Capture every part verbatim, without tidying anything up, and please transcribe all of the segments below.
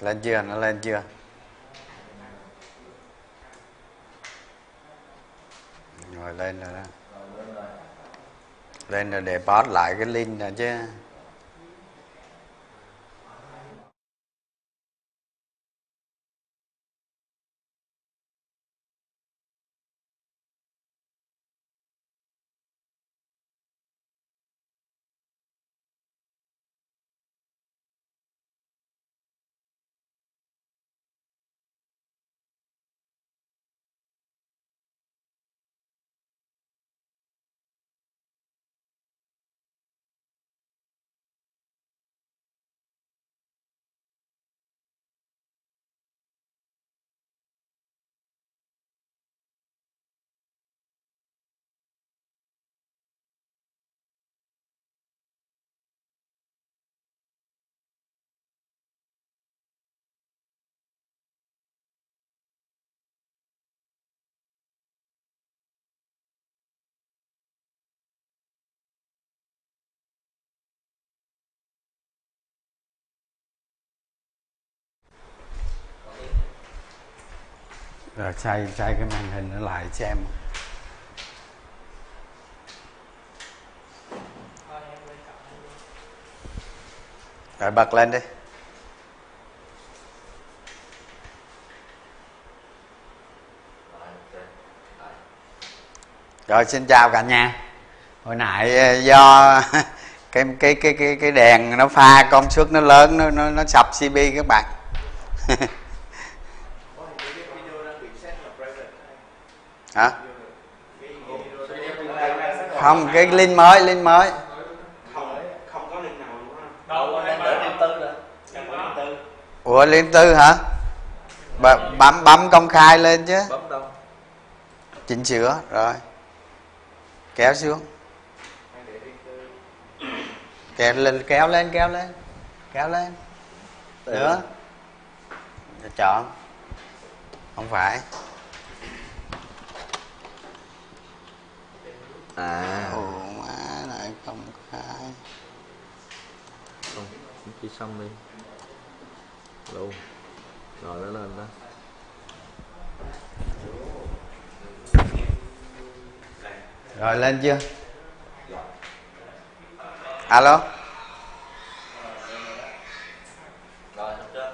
Lên chưa? Nó lên chưa? Rồi lên rồi đó. Lên rồi để post lại cái link này chứ. Rồi xoay, xoay cái màn hình nó lại xem. Rồi bật lên đi. Rồi xin chào cả nhà. Hồi nãy do cái cái cái cái cái đèn nó pha công suất nó lớn, nó nó nó sập xê pê các bạn. Hả? Không, cái link mới, link mới. Không, không có link nào luôn á. Đâu, link tư rồi. Ủa link tư hả? Bấm bấm công khai lên chứ. Bấm đâu? Chỉnh sửa rồi. Kéo xuống. Kéo lên, kéo lên, kéo lên. Kéo lên. Nữa. Chọn. Không phải. À, ủa má này không có ai. Không, chỉ xong đi. Luôn. Rồi nó lên đó. Rồi lên chưa? Alo. Rồi hết chưa?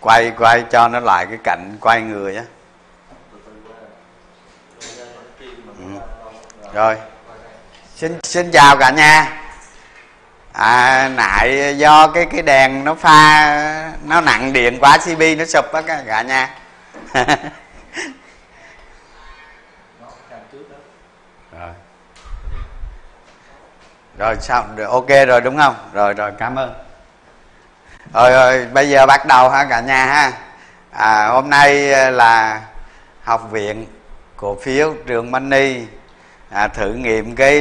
Quay quay cho nó lại cái cạnh quay người á. Rồi xin xin chào cả nhà. À, nãy do cái cái đèn nó pha nó nặng điện quá, xê pê nó sụp á cả nhà. Rồi rồi xong rồi, ok rồi đúng không? Rồi rồi cảm ơn. Rồi rồi bây giờ bắt đầu ha cả nhà ha. À, hôm nay là học viện cổ phiếu trường Money. À, thử nghiệm cái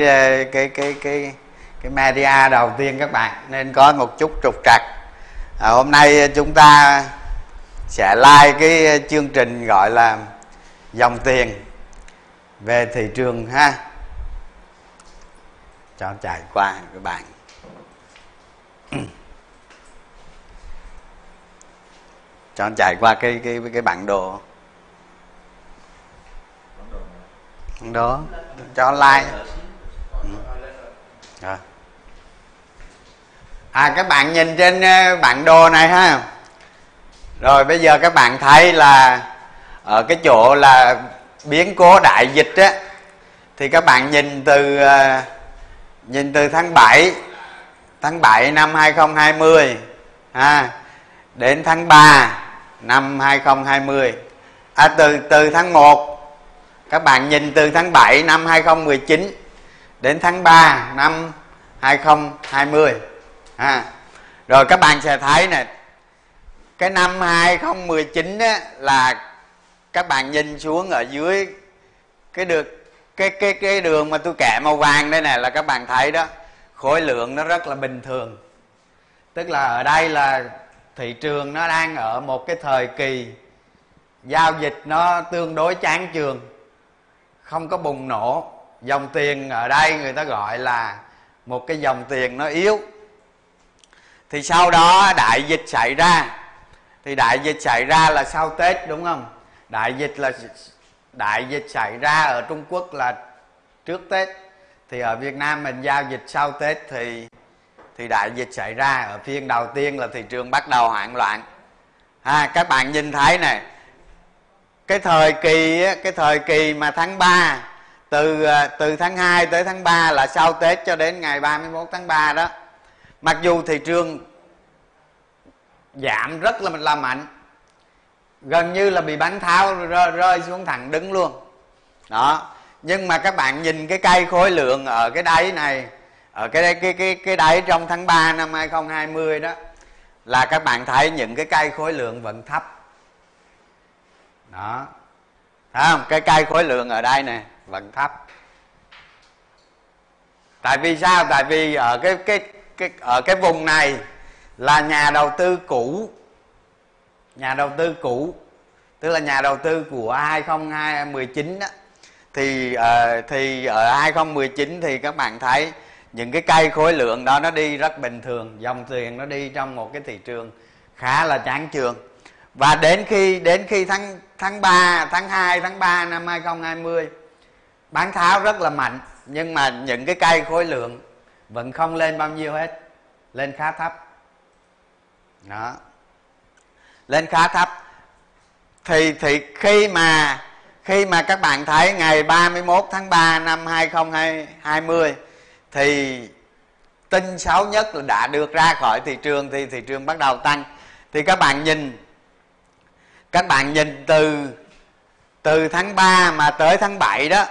cái cái cái cái media đầu tiên các bạn, nên có một chút trục trặc. À, hôm nay chúng ta sẽ like cái chương trình gọi là dòng tiền về thị trường ha, cho chạy qua các bạn. Cho chạy qua cái cái cái bản đồ đó, cho like. Ừ. À, các bạn nhìn trên bản đồ này ha. Rồi bây giờ các bạn thấy là ở cái chỗ là biến cố đại dịch á, thì các bạn nhìn từ nhìn từ tháng bảy năm hai không hai không ha, đến tháng ba năm hai không hai không. À, từ từ tháng một, các bạn nhìn từ tháng bảy năm hai không một chín đến tháng ba năm hai không hai không ha. Rồi các bạn sẽ thấy này, cái năm hai không một chín á, là các bạn nhìn xuống ở dưới cái được cái cái cái đường mà tôi kẻ màu vàng đây nè, là các bạn thấy đó, khối lượng nó rất là bình thường. Tức là ở đây là thị trường nó đang ở một cái thời kỳ giao dịch nó tương đối chán chường, không có bùng nổ. Dòng tiền ở đây người ta gọi là một cái dòng tiền nó yếu. Thì sau đó đại dịch xảy ra, thì đại dịch xảy ra là sau Tết đúng không? Đại dịch là đại dịch xảy ra ở Trung Quốc là trước Tết, thì ở Việt Nam mình giao dịch sau Tết, thì thì đại dịch xảy ra ở phiên đầu tiên là thị trường bắt đầu hoảng loạn. À, các bạn nhìn thấy này, cái thời kỳ cái thời kỳ mà tháng ba, từ từ tháng hai tới tháng ba là sau Tết cho đến ngày ba mươi mốt tháng ba đó, mặc dù thị trường giảm rất là mình làm mạnh, gần như là bị bán tháo, rơi, rơi xuống thẳng đứng luôn đó. Nhưng mà các bạn nhìn cái cây khối lượng ở cái đáy này, ở cái cái cái cái đáy trong tháng ba năm hai không hai không đó, là các bạn thấy những cái cây khối lượng vẫn thấp đó, thấy không? Cái cây khối lượng ở đây nè vẫn thấp. Tại vì sao? Tại vì ở cái cái cái ở cái vùng này là nhà đầu tư cũ, nhà đầu tư cũ tức là nhà đầu tư của hai không một chín đó, thì uh, thì ở hai không một chín thì các bạn thấy những cái cây khối lượng đó nó đi rất bình thường, dòng tiền nó đi trong một cái thị trường khá là chán chường. Và đến khi đến khi tháng tháng ba, tháng hai, tháng ba năm hai không hai không bán tháo rất là mạnh, nhưng mà những cái cây khối lượng vẫn không lên bao nhiêu hết, lên khá thấp. Đó. Lên khá thấp. Thì thì khi mà khi mà các bạn thấy ngày ba mươi mốt tháng ba năm hai không hai không thì tin xấu nhất là đã được ra khỏi thị trường, thì thị trường bắt đầu tăng. Thì các bạn nhìn các bạn nhìn từ từ tháng ba mà tới tháng bảy đó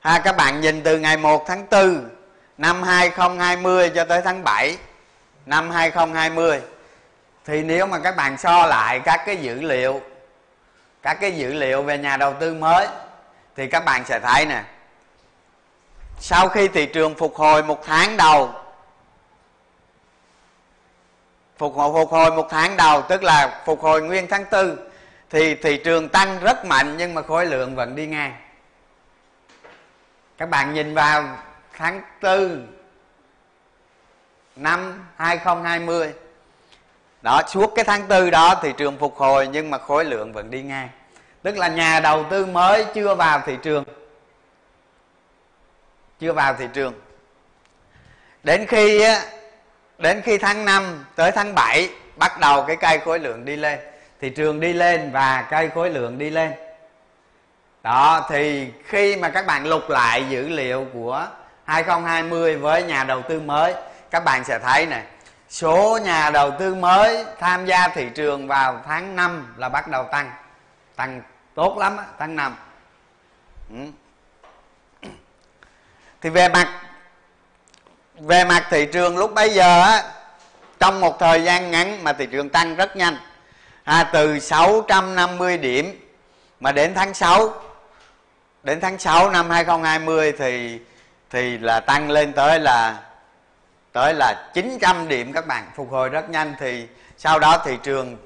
ha, các bạn nhìn từ ngày một tháng tư năm hai không hai không cho tới tháng bảy năm hai không hai không, thì nếu mà các bạn so lại các cái dữ liệu các cái dữ liệu về nhà đầu tư mới, thì các bạn sẽ thấy nè, sau khi thị trường phục hồi một tháng đầu phục hồi phục hồi một tháng đầu tức là phục hồi nguyên tháng tư, thì thị trường tăng rất mạnh, nhưng mà khối lượng vẫn đi ngang. Các bạn nhìn vào tháng tư năm hai không hai không đó, suốt cái tháng tư đó thị trường phục hồi nhưng mà khối lượng vẫn đi ngang, tức là nhà đầu tư mới chưa vào thị trường chưa vào thị trường đến khi đến khi tháng năm tới tháng bảy bắt đầu cái cây khối lượng đi lên, thị trường đi lên và cây khối lượng đi lên đó. Thì khi mà các bạn lục lại dữ liệu của hai không hai không với nhà đầu tư mới, các bạn sẽ thấy này, số nhà đầu tư mới tham gia thị trường vào tháng năm là bắt đầu tăng, tăng tốt lắm á, tháng năm. Ừ. Thì về mặt về mặt thị trường lúc bấy giờ á, trong một thời gian ngắn mà thị trường tăng rất nhanh, à, từ sáu trăm năm mươi điểm mà đến tháng sáu đến tháng sáu năm hai không hai không thì thì là tăng lên tới là tới là chín trăm điểm, các bạn phục hồi rất nhanh. Thì sau đó thị trường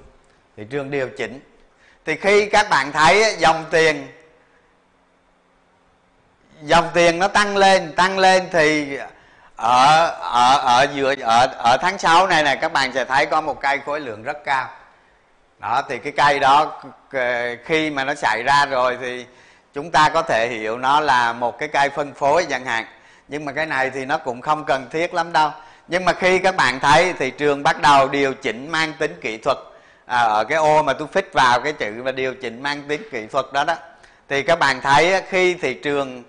thị trường điều chỉnh, thì khi các bạn thấy dòng tiền dòng tiền nó tăng lên tăng lên thì ở ở ở giữa ở ở tháng sáu này này, các bạn sẽ thấy có một cây khối lượng rất cao đó. Thì cái cây đó khi mà nó xảy ra rồi thì chúng ta có thể hiểu nó là một cái cây phân phối chẳng hạn, nhưng mà cái này thì nó cũng không cần thiết lắm đâu. Nhưng mà khi các bạn thấy thị trường bắt đầu điều chỉnh mang tính kỹ thuật, à, ở cái ô mà tôi phích vào cái chữ và điều chỉnh mang tính kỹ thuật đó đó, thì các bạn thấy khi thị trường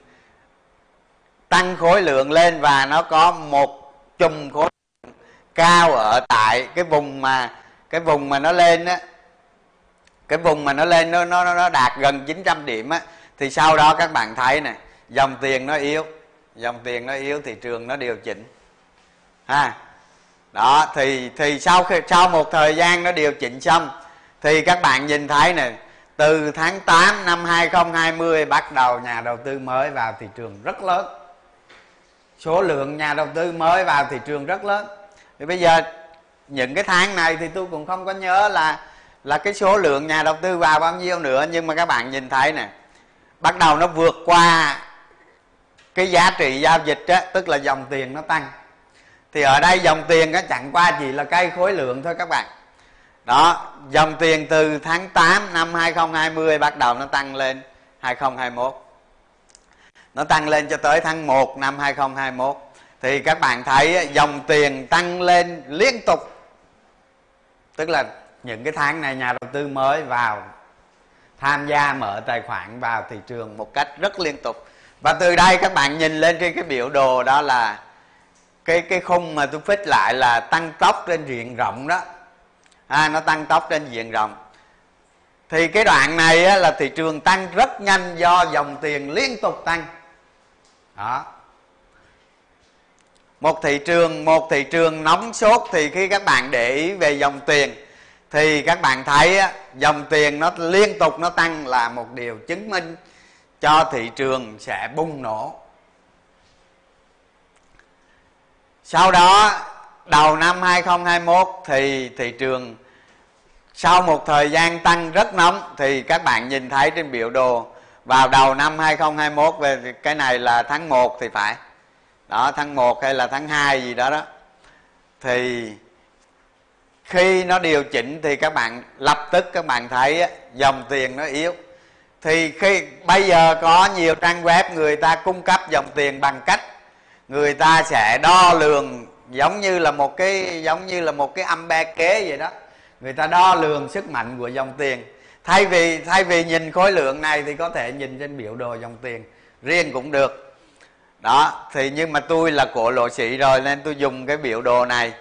tăng khối lượng lên và nó có một chùm khối lượng cao ở tại cái vùng mà cái vùng mà nó lên á, cái vùng mà nó lên nó nó nó đạt gần chín trăm điểm á, thì sau đó các bạn thấy này, dòng tiền nó yếu, dòng tiền nó yếu thị trường nó điều chỉnh ha. Đó thì thì sau khi sau một thời gian nó điều chỉnh xong, thì các bạn nhìn thấy này, từ tháng tám năm hai không hai không bắt đầu nhà đầu tư mới vào thị trường rất lớn, số lượng nhà đầu tư mới vào thị trường rất lớn. Thì bây giờ những cái tháng này thì tôi cũng không có nhớ là là cái số lượng nhà đầu tư vào bao nhiêu nữa, nhưng mà các bạn nhìn thấy nè, bắt đầu nó vượt qua cái giá trị giao dịch á, tức là dòng tiền nó tăng. Thì ở đây dòng tiền nó chẳng qua chỉ là cái khối lượng thôi các bạn. Đó, dòng tiền từ tháng tám năm hai không hai không bắt đầu nó tăng lên hai không hai mốt. Nó tăng lên cho tới tháng một năm hai không hai mốt. Thì các bạn thấy dòng tiền tăng lên liên tục. Tức là những cái tháng này nhà đầu tư mới vào tham gia mở tài khoản vào thị trường một cách rất liên tục. Và từ đây các bạn nhìn lên trên cái biểu đồ đó là cái cái khung mà tôi phích lại là tăng tốc trên diện rộng đó. À, nó tăng tốc trên diện rộng. Thì cái đoạn này á, là thị trường tăng rất nhanh do dòng tiền liên tục tăng. Đó. Một thị trường một thị trường nóng sốt thì khi các bạn để ý về dòng tiền thì các bạn thấy á, dòng tiền nó liên tục nó tăng là một điều chứng minh cho thị trường sẽ bùng nổ. Sau đó đầu năm hai không hai mốt thì thị trường sau một thời gian tăng rất nóng thì các bạn nhìn thấy trên biểu đồ vào đầu năm hai không hai mốt, về cái này là tháng một thì phải. Đó, tháng một hay là tháng hai gì đó đó. Thì khi nó điều chỉnh thì các bạn lập tức các bạn thấy á, dòng tiền nó yếu. Thì khi bây giờ có nhiều trang web người ta cung cấp dòng tiền bằng cách người ta sẽ đo lường giống như là một cái giống như là một cái âm ba kế vậy đó. Người ta đo lường sức mạnh của dòng tiền. Thay vì thay vì nhìn khối lượng này thì có thể nhìn trên biểu đồ dòng tiền riêng cũng được. Đó, thì nhưng mà tôi là cổ lộ sĩ rồi nên tôi dùng cái biểu đồ này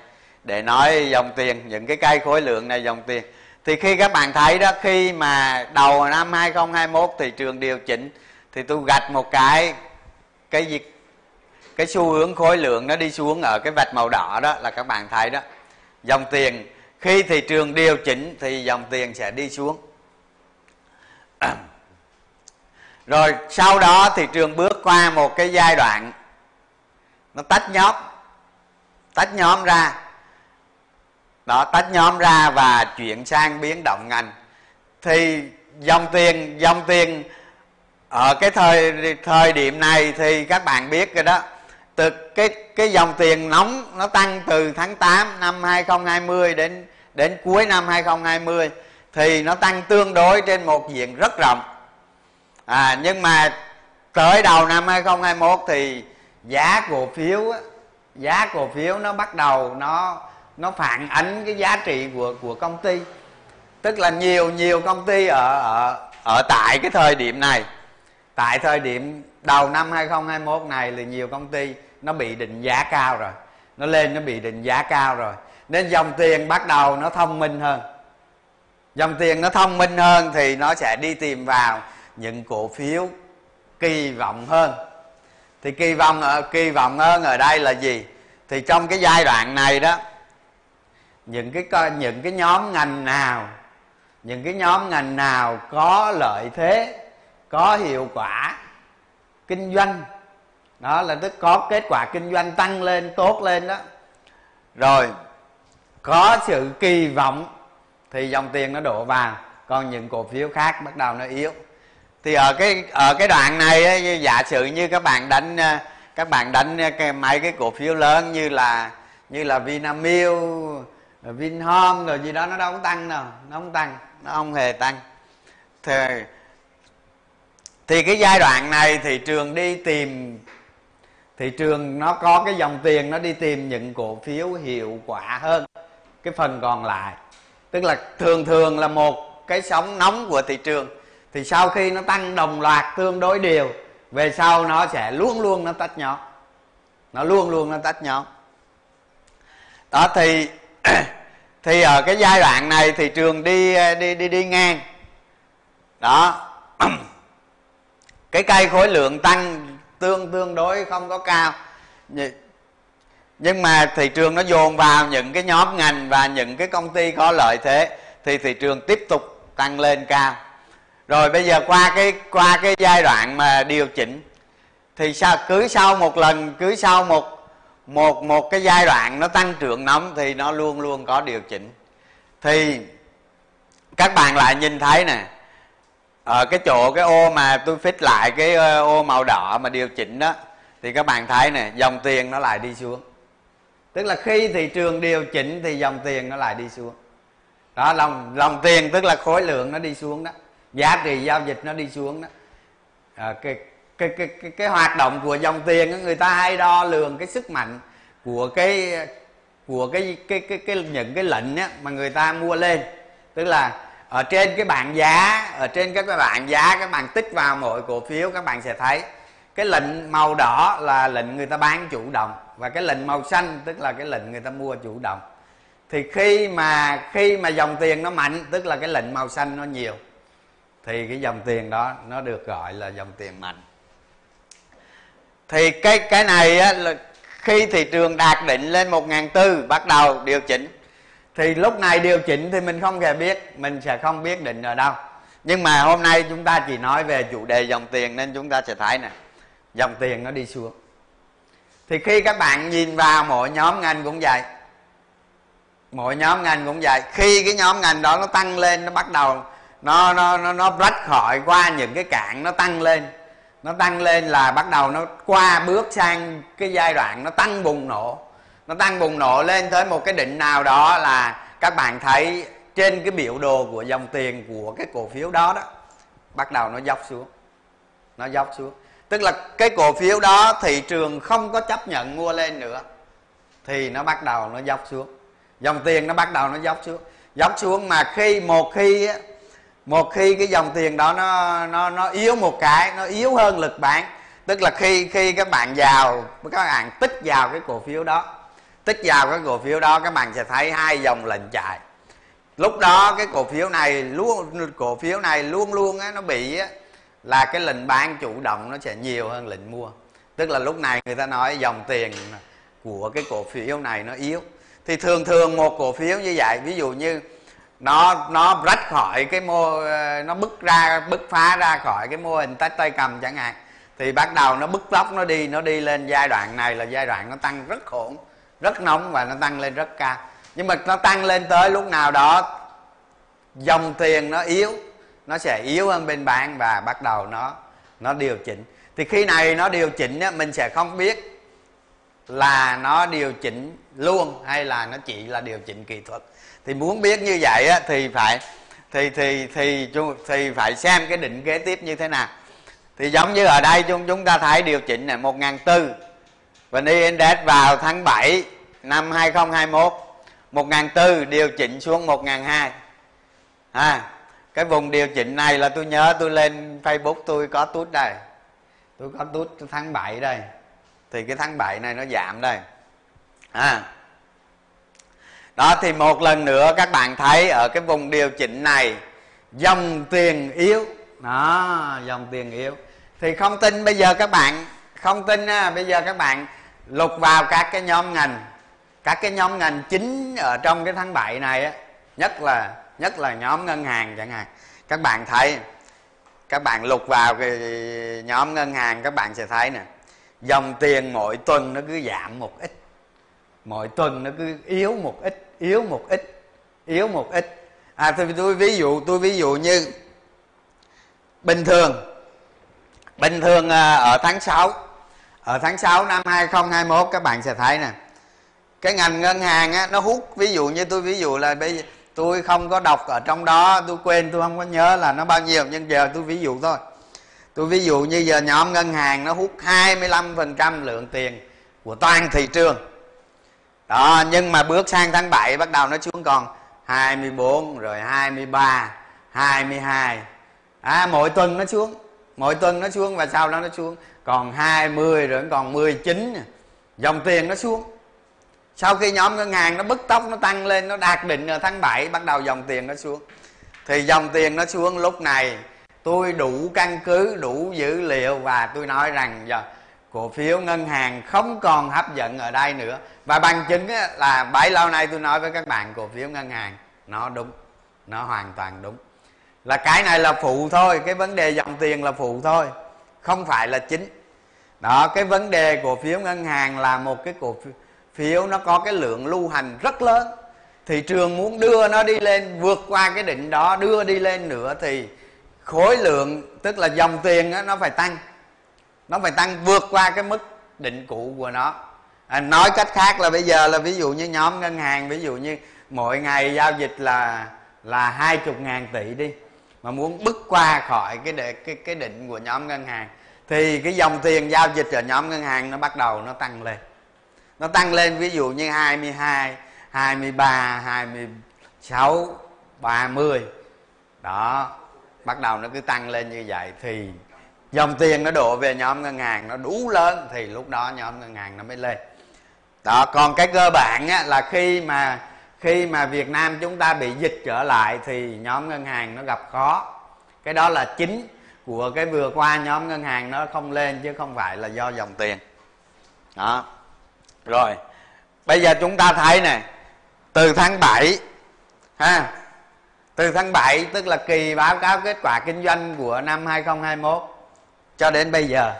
để nói dòng tiền, những cái cây khối lượng này dòng tiền. Thì khi các bạn thấy đó, khi mà đầu năm hai không hai mốt thị trường điều chỉnh thì tôi gạch một cái cái gì cái xu hướng khối lượng nó đi xuống ở cái vạch màu đỏ đó là các bạn thấy đó. Dòng tiền khi thị trường điều chỉnh thì dòng tiền sẽ đi xuống. Rồi sau đó thị trường bước qua một cái giai đoạn nó tách nhóm, tách nhóm ra. Đó, tách nhóm ra và chuyển sang biến động ngành. Thì dòng tiền dòng tiền ở cái thời thời điểm này thì các bạn biết rồi đó. Từ cái cái dòng tiền nóng nó tăng từ tháng tám năm hai không hai không đến đến cuối năm hai không hai không thì nó tăng tương đối trên một diện rất rộng. À, nhưng mà tới đầu năm hai không hai mốt thì giá cổ phiếu giá cổ phiếu nó bắt đầu nó nó phản ánh cái giá trị của của công ty. Tức là nhiều nhiều công ty ở ở ở tại cái thời điểm này, tại thời điểm đầu năm hai không hai mốt này là nhiều công ty nó bị định giá cao rồi, nó lên nó bị định giá cao rồi, nên dòng tiền bắt đầu nó thông minh hơn. Dòng tiền nó thông minh hơn thì nó sẽ đi tìm vào những cổ phiếu kỳ vọng hơn. Thì kỳ vọng ở kỳ vọng hơn ở đây là gì? Thì trong cái giai đoạn này đó, những cái những cái nhóm ngành nào, những cái nhóm ngành nào có lợi thế, có hiệu quả kinh doanh, đó là tức có kết quả kinh doanh tăng lên, tốt lên đó, rồi có sự kỳ vọng thì dòng tiền nó đổ vào, còn những cổ phiếu khác bắt đầu nó yếu. Thì ở cái ở cái đoạn này ấy, giả sử như các bạn đánh các bạn đánh cái, mấy cái cổ phiếu lớn như là như là Vinamilk, Vinhome rồi gì đó, nó đâu có tăng đâu, nó không tăng, nó không hề tăng. Thì Thì cái giai đoạn này thị trường đi tìm, thị trường nó có cái dòng tiền nó đi tìm những cổ phiếu hiệu quả hơn cái phần còn lại. Tức là thường thường là một cái sóng nóng của thị trường thì sau khi nó tăng đồng loạt tương đối đều, về sau nó sẽ luôn luôn nó tách nhóm. Nó luôn luôn nó tách nhóm. Đó thì thì ở cái giai đoạn này thị trường đi đi đi đi ngang. Đó. Cái cây khối lượng tăng tương tương đối không có cao, nhưng mà thị trường nó dồn vào những cái nhóm ngành và những cái công ty có lợi thế thì thị trường tiếp tục tăng lên cao. Rồi bây giờ qua cái qua cái giai đoạn mà điều chỉnh thì sao cứ sau một lần cứ sau một một một cái giai đoạn nó tăng trưởng nóng thì nó luôn luôn có điều chỉnh. Thì các bạn lại nhìn thấy nè, ở cái chỗ cái ô mà tôi phích lại cái ô màu đỏ mà điều chỉnh đó thì các bạn thấy nè, dòng tiền nó lại đi xuống. Tức là khi thị trường điều chỉnh thì dòng tiền nó lại đi xuống. Đó, lòng, lòng tiền tức là khối lượng nó đi xuống đó, giá trị giao dịch nó đi xuống đó. À, cái, cái, cái, cái, cái hoạt động của dòng tiền đó, người ta hay đo lường cái sức mạnh của cái của cái, cái, cái, cái những cái lệnh á mà người ta mua lên. Tức là ở trên cái bảng giá, ở trên các cái bảng giá, các bạn tích vào mỗi cổ phiếu các bạn sẽ thấy cái lệnh màu đỏ là lệnh người ta bán chủ động, và cái lệnh màu xanh tức là cái lệnh người ta mua chủ động. Thì khi mà khi mà dòng tiền nó mạnh, tức là cái lệnh màu xanh nó nhiều, thì cái dòng tiền đó nó được gọi là dòng tiền mạnh. Thì cái cái này á, là khi thị trường đạt đỉnh lên một ngàn bốn trăm bắt đầu điều chỉnh. Thì lúc này điều chỉnh thì mình không hề biết, mình sẽ không biết định ở đâu. Nhưng mà hôm nay chúng ta chỉ nói về chủ đề dòng tiền, nên chúng ta sẽ thấy nè, dòng tiền nó đi xuống. Thì khi các bạn nhìn vào mỗi nhóm ngành cũng vậy, mỗi nhóm ngành cũng vậy. Khi cái nhóm ngành đó nó tăng lên, nó bắt đầu nó nó nó nó rách khỏi qua những cái cạn, nó tăng lên, nó tăng lên là bắt đầu nó qua bước sang cái giai đoạn nó tăng bùng nổ. Nó tăng bùng nổ lên tới một cái đỉnh nào đó là các bạn thấy trên cái biểu đồ của dòng tiền của cái cổ phiếu đó đó bắt đầu nó dốc xuống, nó dốc xuống. Tức là cái cổ phiếu đó thị trường không có chấp nhận mua lên nữa, thì nó bắt đầu nó dốc xuống, dòng tiền nó bắt đầu nó dốc xuống, dốc xuống. Mà khi một khi một khi cái dòng tiền đó nó nó nó yếu một cái, nó yếu hơn lực bán. Tức là khi khi các bạn vào, các bạn tích vào cái cổ phiếu đó, tích vào cái cổ phiếu đó các bạn sẽ thấy hai dòng lệnh chạy. Lúc đó cái cổ phiếu này luôn cổ phiếu này luôn luôn á, nó bị á, là cái lệnh bán chủ động nó sẽ nhiều hơn lệnh mua. Tức là lúc này người ta nói dòng tiền của cái cổ phiếu này nó yếu. Thì thường thường một cổ phiếu như vậy, ví dụ như nó nó rách khỏi cái mô, nó bứt ra bứt phá ra khỏi cái mô hình tách tay cầm chẳng hạn, thì bắt đầu nó bứt lóc, nó đi nó đi lên. Giai đoạn này là giai đoạn nó tăng rất khủng, rất nóng, và nó tăng lên rất cao. Nhưng mà nó tăng lên tới lúc nào đó dòng tiền nó yếu, nó sẽ yếu hơn bên bạn, và bắt đầu nó nó điều chỉnh. Thì khi này nó điều chỉnh á, mình sẽ không biết là nó điều chỉnh luôn hay là nó chỉ là điều chỉnh kỹ thuật. Thì muốn biết như vậy á, thì phải thì thì thì thì phải xem cái định kế tiếp như thế nào. Thì giống như ở đây chúng chúng ta thấy điều chỉnh này một ngàn bốn trăm, vê en i Index vào tháng bảy năm hai không hai mốt một ngàn bốn trăm điều chỉnh xuống một ngàn hai trăm. À, cái vùng điều chỉnh này là tôi nhớ tôi lên Facebook tôi có tút đây. Tôi có tút tháng bảy đây. Thì cái tháng bảy này nó giảm đây. À. Đó, thì một lần nữa các bạn thấy ở cái vùng điều chỉnh này dòng tiền yếu. Đó, dòng tiền yếu. Thì không tin bây giờ các bạn không tin á, bây giờ các bạn lục vào các cái nhóm ngành, các cái nhóm ngành chính ở trong cái tháng bảy này á, nhất là nhất là nhóm ngân hàng chẳng hạn. Các bạn thấy, các bạn lục vào cái nhóm ngân hàng các bạn sẽ thấy nè, dòng tiền mỗi tuần nó cứ giảm một ít, mỗi tuần nó cứ yếu một ít, yếu một ít, yếu một ít. À, thì tôi ví dụ tôi ví dụ như bình thường bình thường ở tháng sáu ở tháng sáu năm hai không hai mốt các bạn sẽ thấy nè, cái ngành ngân hàng á, nó hút, ví dụ như tôi ví dụ là bây giờ tôi không có đọc ở trong đó, tôi quên, tôi không có nhớ là nó bao nhiêu, nhưng giờ tôi ví dụ thôi. Tôi ví dụ như giờ nhóm ngân hàng nó hút hai mươi lăm phần trăm lượng tiền của toàn thị trường đó, nhưng mà bước sang tháng bảy bắt đầu nó xuống còn hai mươi bốn, rồi hai mươi ba, hai mươi hai. À, mỗi tuần nó xuống, mỗi tuần nó xuống, và sau đó nó xuống còn hai mươi, rồi còn mười chín. Dòng tiền nó xuống. Sau khi nhóm ngân hàng nó bứt tốc, nó tăng lên, nó đạt đỉnh ở tháng bảy, bắt đầu dòng tiền nó xuống. Thì dòng tiền nó xuống lúc này, tôi đủ căn cứ, đủ dữ liệu, và tôi nói rằng giờ cổ phiếu ngân hàng không còn hấp dẫn ở đây nữa. Và bằng chứng là bấy lâu nay tôi nói với các bạn, cổ phiếu ngân hàng nó đúng, nó hoàn toàn đúng. Là cái này là phụ thôi, cái vấn đề dòng tiền là phụ thôi, không phải là chính. Đó, cái vấn đề cổ phiếu ngân hàng là một cái cổ phiếu phiếu nó có cái lượng lưu hành rất lớn. Thị trường muốn đưa nó đi lên, vượt qua cái đỉnh đó, đưa đi lên nữa, thì khối lượng, tức là dòng tiền đó, nó phải tăng, nó phải tăng vượt qua cái mức định cụ của nó. À, nói cách khác là bây giờ là ví dụ như nhóm ngân hàng, ví dụ như mỗi ngày giao dịch là là hai chục ngàn tỷ đi, mà muốn bước qua khỏi cái, để, cái cái định của nhóm ngân hàng thì cái dòng tiền giao dịch ở nhóm ngân hàng nó bắt đầu nó tăng lên, nó tăng lên ví dụ như hai mươi hai, hai mươi ba, hai mươi sáu, ba mươi đó, bắt đầu nó cứ tăng lên như vậy thì dòng tiền nó đổ về nhóm ngân hàng nó đủ lớn thì lúc đó nhóm ngân hàng nó mới lên đó. Còn cái cơ bản á, là khi mà khi mà Việt Nam chúng ta bị dịch trở lại thì nhóm ngân hàng nó gặp khó, cái đó là chính của cái vừa qua nhóm ngân hàng nó không lên chứ không phải là do dòng tiền đó. Rồi bây giờ chúng ta thấy nè, từ tháng bảy ha, từ tháng bảy tức là kỳ báo cáo kết quả kinh doanh của năm hai không hai mốt cho đến bây giờ,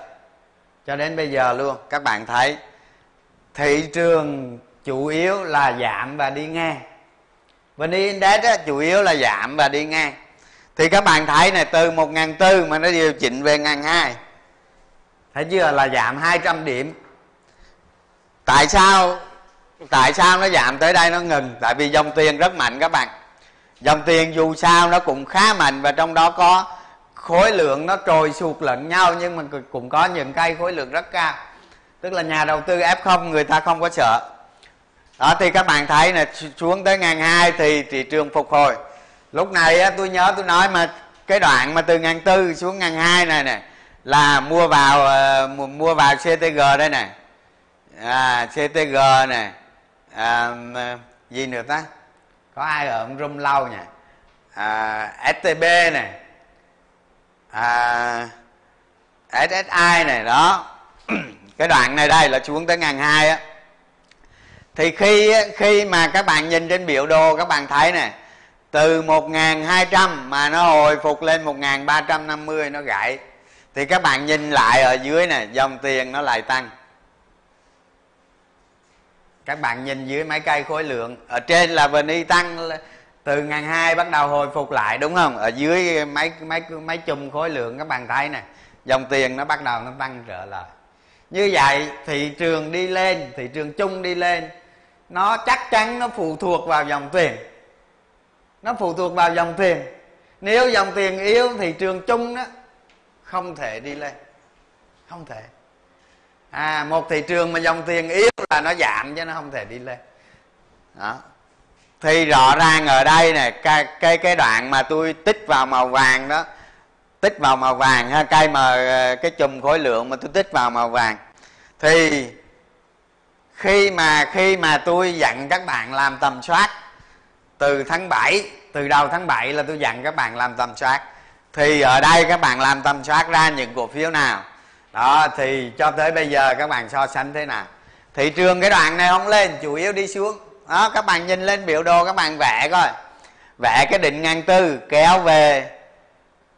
cho đến bây giờ luôn, các bạn thấy thị trường chủ yếu là giảm và đi ngang, vê en Index á, chủ yếu là giảm và đi ngang. Thì các bạn thấy này, từ một ngàn bốn trăm mà nó điều chỉnh về một ngàn hai trăm, thấy chưa, là giảm hai trăm điểm. Tại sao tại sao nó giảm tới đây nó ngừng? Tại vì dòng tiền rất mạnh các bạn. Dòng tiền dù sao nó cũng khá mạnh và trong đó có khối lượng nó trồi sụt lẫn nhau, nhưng mà cũng có những cây khối lượng rất cao, tức là nhà đầu tư ép không người ta không có sợ đó. Thì các bạn thấy này, xuống tới một ngàn hai trăm thì thị trường phục hồi. Lúc này á, tôi nhớ tôi nói mà cái đoạn mà từ một ngàn bốn trăm xuống một ngàn hai trăm này nè là mua vào mua vào xê tê giê đây nè, à, xê tê giê nè, à, gì nữa ta, có ai ở ông room lâu nhỉ, à, ét tê bê này, à, ét ét i này đó. Cái đoạn này đây là xuống tới một ngàn hai trăm á. Thì khi khi mà các bạn nhìn trên biểu đồ các bạn thấy nè, từ một ngàn hai trăm mà nó hồi phục lên một ngàn ba trăm năm mươi nó gãy, thì các bạn nhìn lại ở dưới nè, dòng tiền nó lại tăng. Các bạn nhìn dưới mấy cây khối lượng, ở trên là vê en i tăng từ một ngàn hai trăm bắt đầu hồi phục lại đúng không? Ở dưới mấy mấy mấy chùm khối lượng các bạn thấy nè, dòng tiền nó bắt đầu nó tăng trở lại. Như vậy thị trường đi lên, thị trường chung đi lên, nó chắc chắn nó phụ thuộc vào dòng tiền. Nó phụ thuộc vào dòng tiền. Nếu dòng tiền yếu, thị trường chung đó không thể đi lên. Không thể. À, một thị trường mà dòng tiền yếu là nó giảm chứ nó không thể đi lên đó. Thì rõ ràng ở đây này, cái, cái, cái đoạn mà tôi tích vào màu vàng đó, tích vào màu vàng ha, cây mà cái chùm khối lượng mà tôi tích vào màu vàng, thì khi mà khi mà tôi dặn các bạn làm tầm soát từ tháng bảy, từ đầu tháng bảy là tôi dặn các bạn làm tầm soát, thì ở đây các bạn làm tầm soát ra những cổ phiếu nào đó, thì cho tới bây giờ các bạn so sánh thế nào. Thị trường cái đoạn này không lên, chủ yếu đi xuống đó. Các bạn nhìn lên biểu đồ các bạn vẽ coi, vẽ cái định ngang tư kéo về,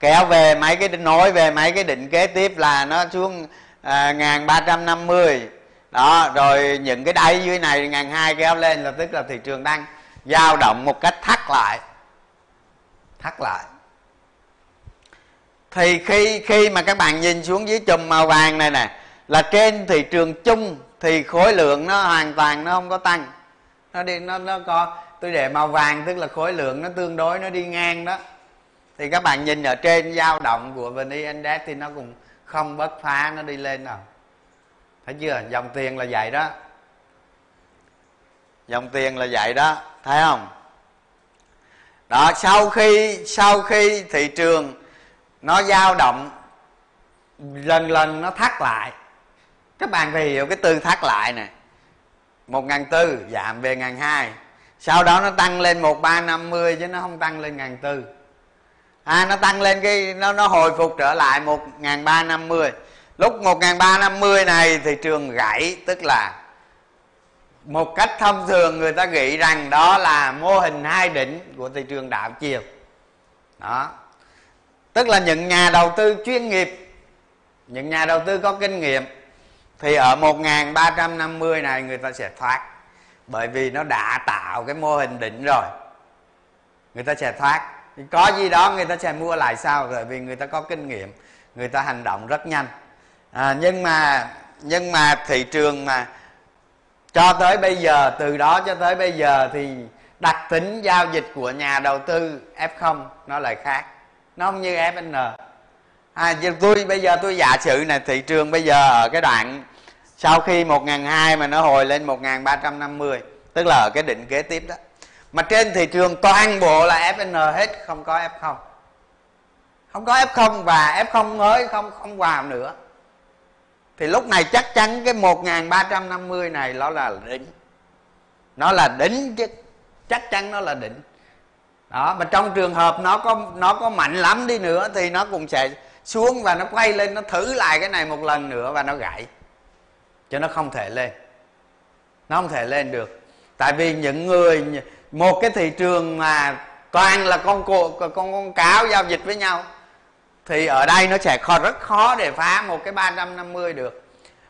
kéo về mấy cái nối về mấy cái định kế tiếp là nó xuống à, một ngàn ba trăm năm mươi đó, rồi những cái đáy dưới này một ngàn hai trăm kéo lên, là tức là thị trường đang dao động một cách thắt lại, thắt lại. Thì khi khi mà các bạn nhìn xuống dưới chùm màu vàng này nè, là trên thị trường chung thì khối lượng nó hoàn toàn nó không có tăng, nó đi nó nó có, tôi để màu vàng tức là khối lượng nó tương đối nó đi ngang đó. Thì các bạn nhìn ở trên dao động của vê en i Index thì nó cũng không bứt phá, nó đi lên nào. Thấy chưa? Dòng tiền là vậy đó. Dòng tiền là vậy đó, thấy không? Đó, sau khi sau khi thị trường nó dao động lần lần nó thắt lại. Các bạn phải hiểu cái từ thắt lại này. một ngàn bốn trăm giảm về một ngàn hai trăm. Sau đó nó tăng lên một ngàn ba trăm năm mươi chứ nó không tăng lên một ngàn bốn trăm. À, nó tăng lên cái nó nó hồi phục trở lại một ngàn ba trăm năm mươi. Lúc một ngàn ba trăm năm mươi này thị trường gãy, tức là một cách thông thường người ta nghĩ rằng đó là mô hình hai đỉnh của thị trường đảo chiều. Đó. Tức là những nhà đầu tư chuyên nghiệp, những nhà đầu tư có kinh nghiệm thì ở một ngàn ba trăm năm mươi này người ta sẽ thoát, bởi vì nó đã tạo cái mô hình đỉnh rồi. Người ta sẽ thoát. Có gì đó người ta sẽ mua lại sau, bởi vì người ta có kinh nghiệm, người ta hành động rất nhanh. À, nhưng mà nhưng mà thị trường mà cho tới bây giờ, từ đó cho tới bây giờ thì đặc tính giao dịch của nhà đầu tư ép không nó lại khác, nó không như ép en. À, tôi bây giờ tôi giả sử này, thị trường bây giờ ở cái đoạn sau khi một nghìn hai trăm mà nó hồi lên một nghìn ba trăm năm mươi, tức là ở cái đỉnh kế tiếp đó, mà trên thị trường toàn bộ là ép en hết, không có ép không, không có ép không và ép không mới không không vào nữa, thì lúc này chắc chắn cái một nghìn ba trăm năm mươi này nó là đỉnh, nó là đỉnh chứ, chắc chắn nó là đỉnh. Đó, mà trong trường hợp nó có nó có mạnh lắm đi nữa thì nó cũng sẽ xuống và nó quay lên, nó thử lại cái này một lần nữa và nó gãy, chứ nó không thể lên, nó không thể lên được. Tại vì những người, một cái thị trường mà toàn là con cò, con con cáo giao dịch với nhau thì ở đây nó sẽ khó, rất khó để phá một cái ba trăm năm mươi được.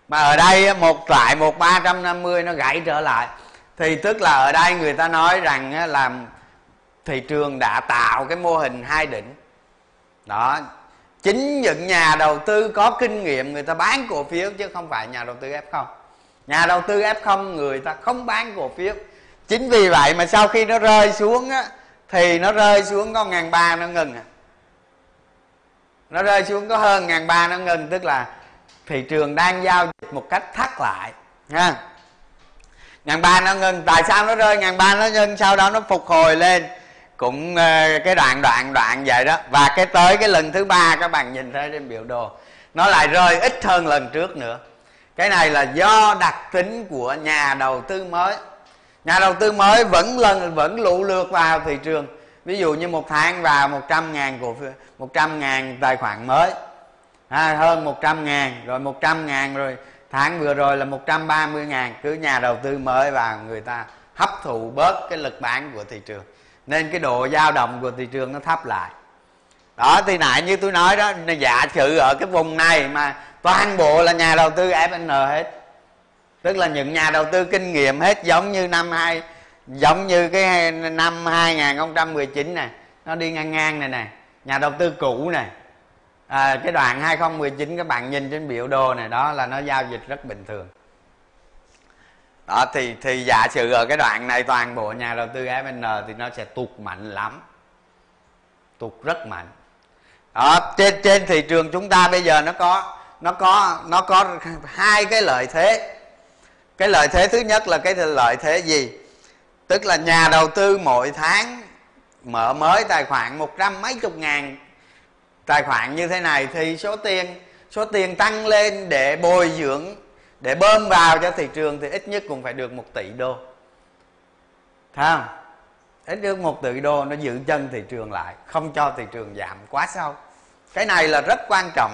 Mà ở đây một lại một ba trăm năm mươi nó gãy trở lại thì tức là ở đây người ta nói rằng là thị trường đã tạo cái mô hình hai đỉnh. Đó, chính những nhà đầu tư có kinh nghiệm người ta bán cổ phiếu, chứ không phải nhà đầu tư ép không. Nhà đầu tư ép không người ta không bán cổ phiếu. Chính vì vậy mà sau khi nó rơi xuống á, thì nó rơi xuống có một nghìn ba trăm nó ngừng à. Nó rơi xuống có hơn một nghìn ba trăm nó ngừng, tức là thị trường đang giao dịch một cách thắt lại ha. một nghìn ba trăm nó ngừng, tại sao nó rơi một nghìn ba trăm nó ngừng, sau đó nó phục hồi lên cũng cái đoạn đoạn đoạn vậy đó, và cái tới cái lần thứ ba các bạn nhìn thấy trên biểu đồ nó lại rơi ít hơn lần trước nữa. Cái này là do đặc tính của nhà đầu tư mới. Nhà đầu tư mới vẫn lần vẫn lũ lượt vào thị trường, ví dụ như một tháng vào một trăm nghìn cổ phiếu, một trăm nghìn tài khoản mới à, hơn một trăm nghìn rồi một trăm nghìn rồi tháng vừa rồi là một trăm ba mươi nghìn. Cứ nhà đầu tư mới vào người ta hấp thụ bớt cái lực bán của thị trường nên cái độ dao động của thị trường nó thấp lại. Đó, thì nãy như tôi nói đó, giả sử ở cái vùng này mà toàn bộ là nhà đầu tư ép en hết, tức là những nhà đầu tư kinh nghiệm hết, giống như năm hai giống như cái năm hai nghìn không trăm mười chín này nó đi ngang ngang này nè, nhà đầu tư cũ này à, cái đoạn hai nghìn không trăm mười chín các bạn nhìn trên biểu đồ này đó là nó giao dịch rất bình thường. Đó, thì thì giả sử ở cái đoạn này toàn bộ nhà đầu tư ép en thì nó sẽ tụt mạnh lắm, tụt rất mạnh. Đó, trên trên thị trường chúng ta bây giờ nó có nó có nó có hai cái lợi thế. Cái lợi thế thứ nhất là cái lợi thế gì? Tức là nhà đầu tư mỗi tháng mở mới tài khoản một trăm mấy chục ngàn tài khoản như thế này thì số tiền số tiền tăng lên để bồi dưỡng, để bơm vào cho thị trường thì ít nhất cũng phải được một tỷ đô, thấy không? Ít nhất một tỷ đô nó giữ chân thị trường lại, không cho thị trường giảm quá sâu. Cái này là rất quan trọng.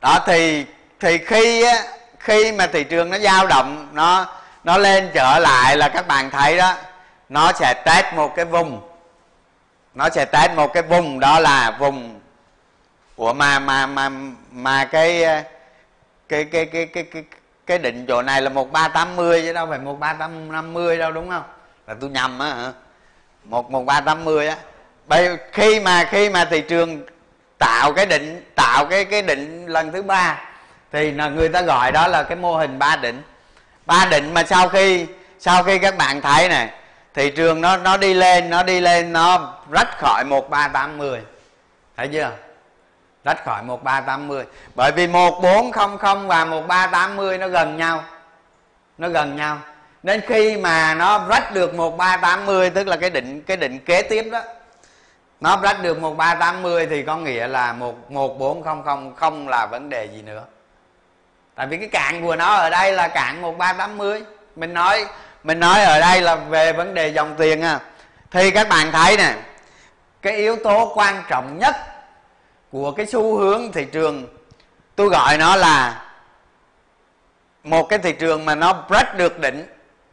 Đó, thì thì khi khi mà thị trường nó dao động, nó nó lên trở lại là các bạn thấy đó, nó sẽ test một cái vùng, nó sẽ test một cái vùng, đó là vùng của mà mà mà mà cái cái cái cái cái cái, cái định chỗ này là một ba tám mươi chứ đâu phải một ba năm mươi đâu, đúng không? Là tôi nhầm á hả? một một ba tám mươi á. Bây khi mà khi mà thị trường tạo cái định tạo cái cái định lần thứ ba thì là người ta gọi đó là cái mô hình ba đỉnh. Ba đỉnh mà sau khi sau khi các bạn thấy này, thị trường nó nó đi lên, nó đi lên nó rách khỏi một ba tám mươi. Thấy chưa? Rách khỏi một ba tám mươi. Bởi vì một bốn không không và một ba tám mươi nó gần nhau. Nó gần nhau. Nên khi mà nó rách được một ba tám mươi, tức là cái định cái định kế tiếp đó, nó rách được một ba tám mươi thì có nghĩa là một bốn không không không là vấn đề gì nữa. Tại vì cái cạn của nó ở đây là cạn một ba tám mươi. Mình nói mình nói ở đây là về vấn đề dòng tiền ha. Thì các bạn thấy nè, cái yếu tố quan trọng nhất của cái xu hướng thị trường, tôi gọi nó là một cái thị trường mà nó break được đỉnh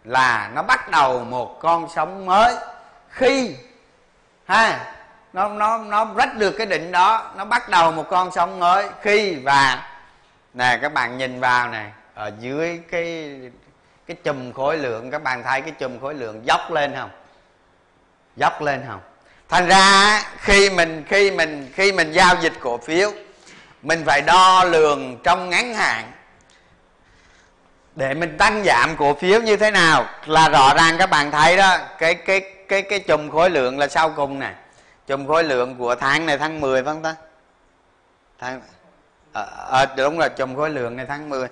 là nó bắt đầu một con sóng mới. Khi ha nó nó nó break được cái đỉnh đó, nó bắt đầu một con sóng mới khi và nè, các bạn nhìn vào này, ở dưới cái cái chùm khối lượng, các bạn thấy cái chùm khối lượng dốc lên không? Dốc lên không? Thành ra khi mình khi mình khi mình giao dịch cổ phiếu mình phải đo lường trong ngắn hạn để mình tăng giảm cổ phiếu như thế nào. Là rõ ràng các bạn thấy đó, cái cái cái cái chùm khối lượng là sau cùng nè, chùm khối lượng của tháng này tháng mười phải không ta? Tháng à, à, đúng là chùm khối lượng này tháng mười.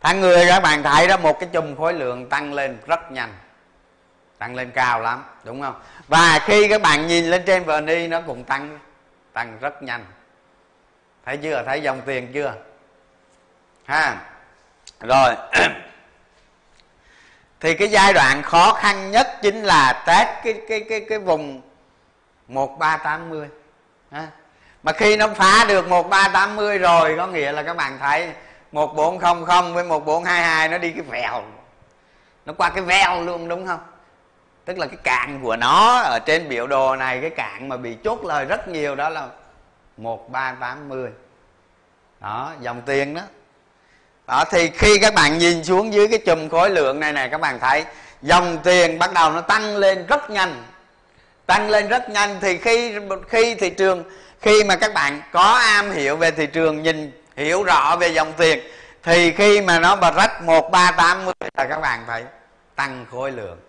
Tháng mười các bạn thấy đó, một cái chùm khối lượng tăng lên rất nhanh, tăng lên cao lắm đúng không? Và khi các bạn nhìn lên trên vê en i nó cũng tăng tăng rất nhanh. Thấy chưa? Thấy dòng tiền chưa? Ha. Rồi. Thì cái giai đoạn khó khăn nhất chính là test cái cái cái cái vùng một ba tám mươi. Ha. Mà khi nó phá được một ba tám mươi rồi có nghĩa là các bạn thấy một bốn không không với một bốn hai hai nó đi cái vèo. Nó qua cái vèo luôn đúng không? Tức là cái cạn của nó ở trên biểu đồ này, cái cạn mà bị chốt lời rất nhiều đó là một ba tám mươi. Đó, dòng tiền đó. Đó, thì khi các bạn nhìn xuống dưới cái chùm khối lượng này này, các bạn thấy dòng tiền bắt đầu nó tăng lên rất nhanh. Tăng lên rất nhanh thì khi khi thị trường, khi mà các bạn có am hiểu về thị trường, nhìn hiểu rõ về dòng tiền thì khi mà nó bật rách một ba tám mươi là các bạn phải tăng khối lượng.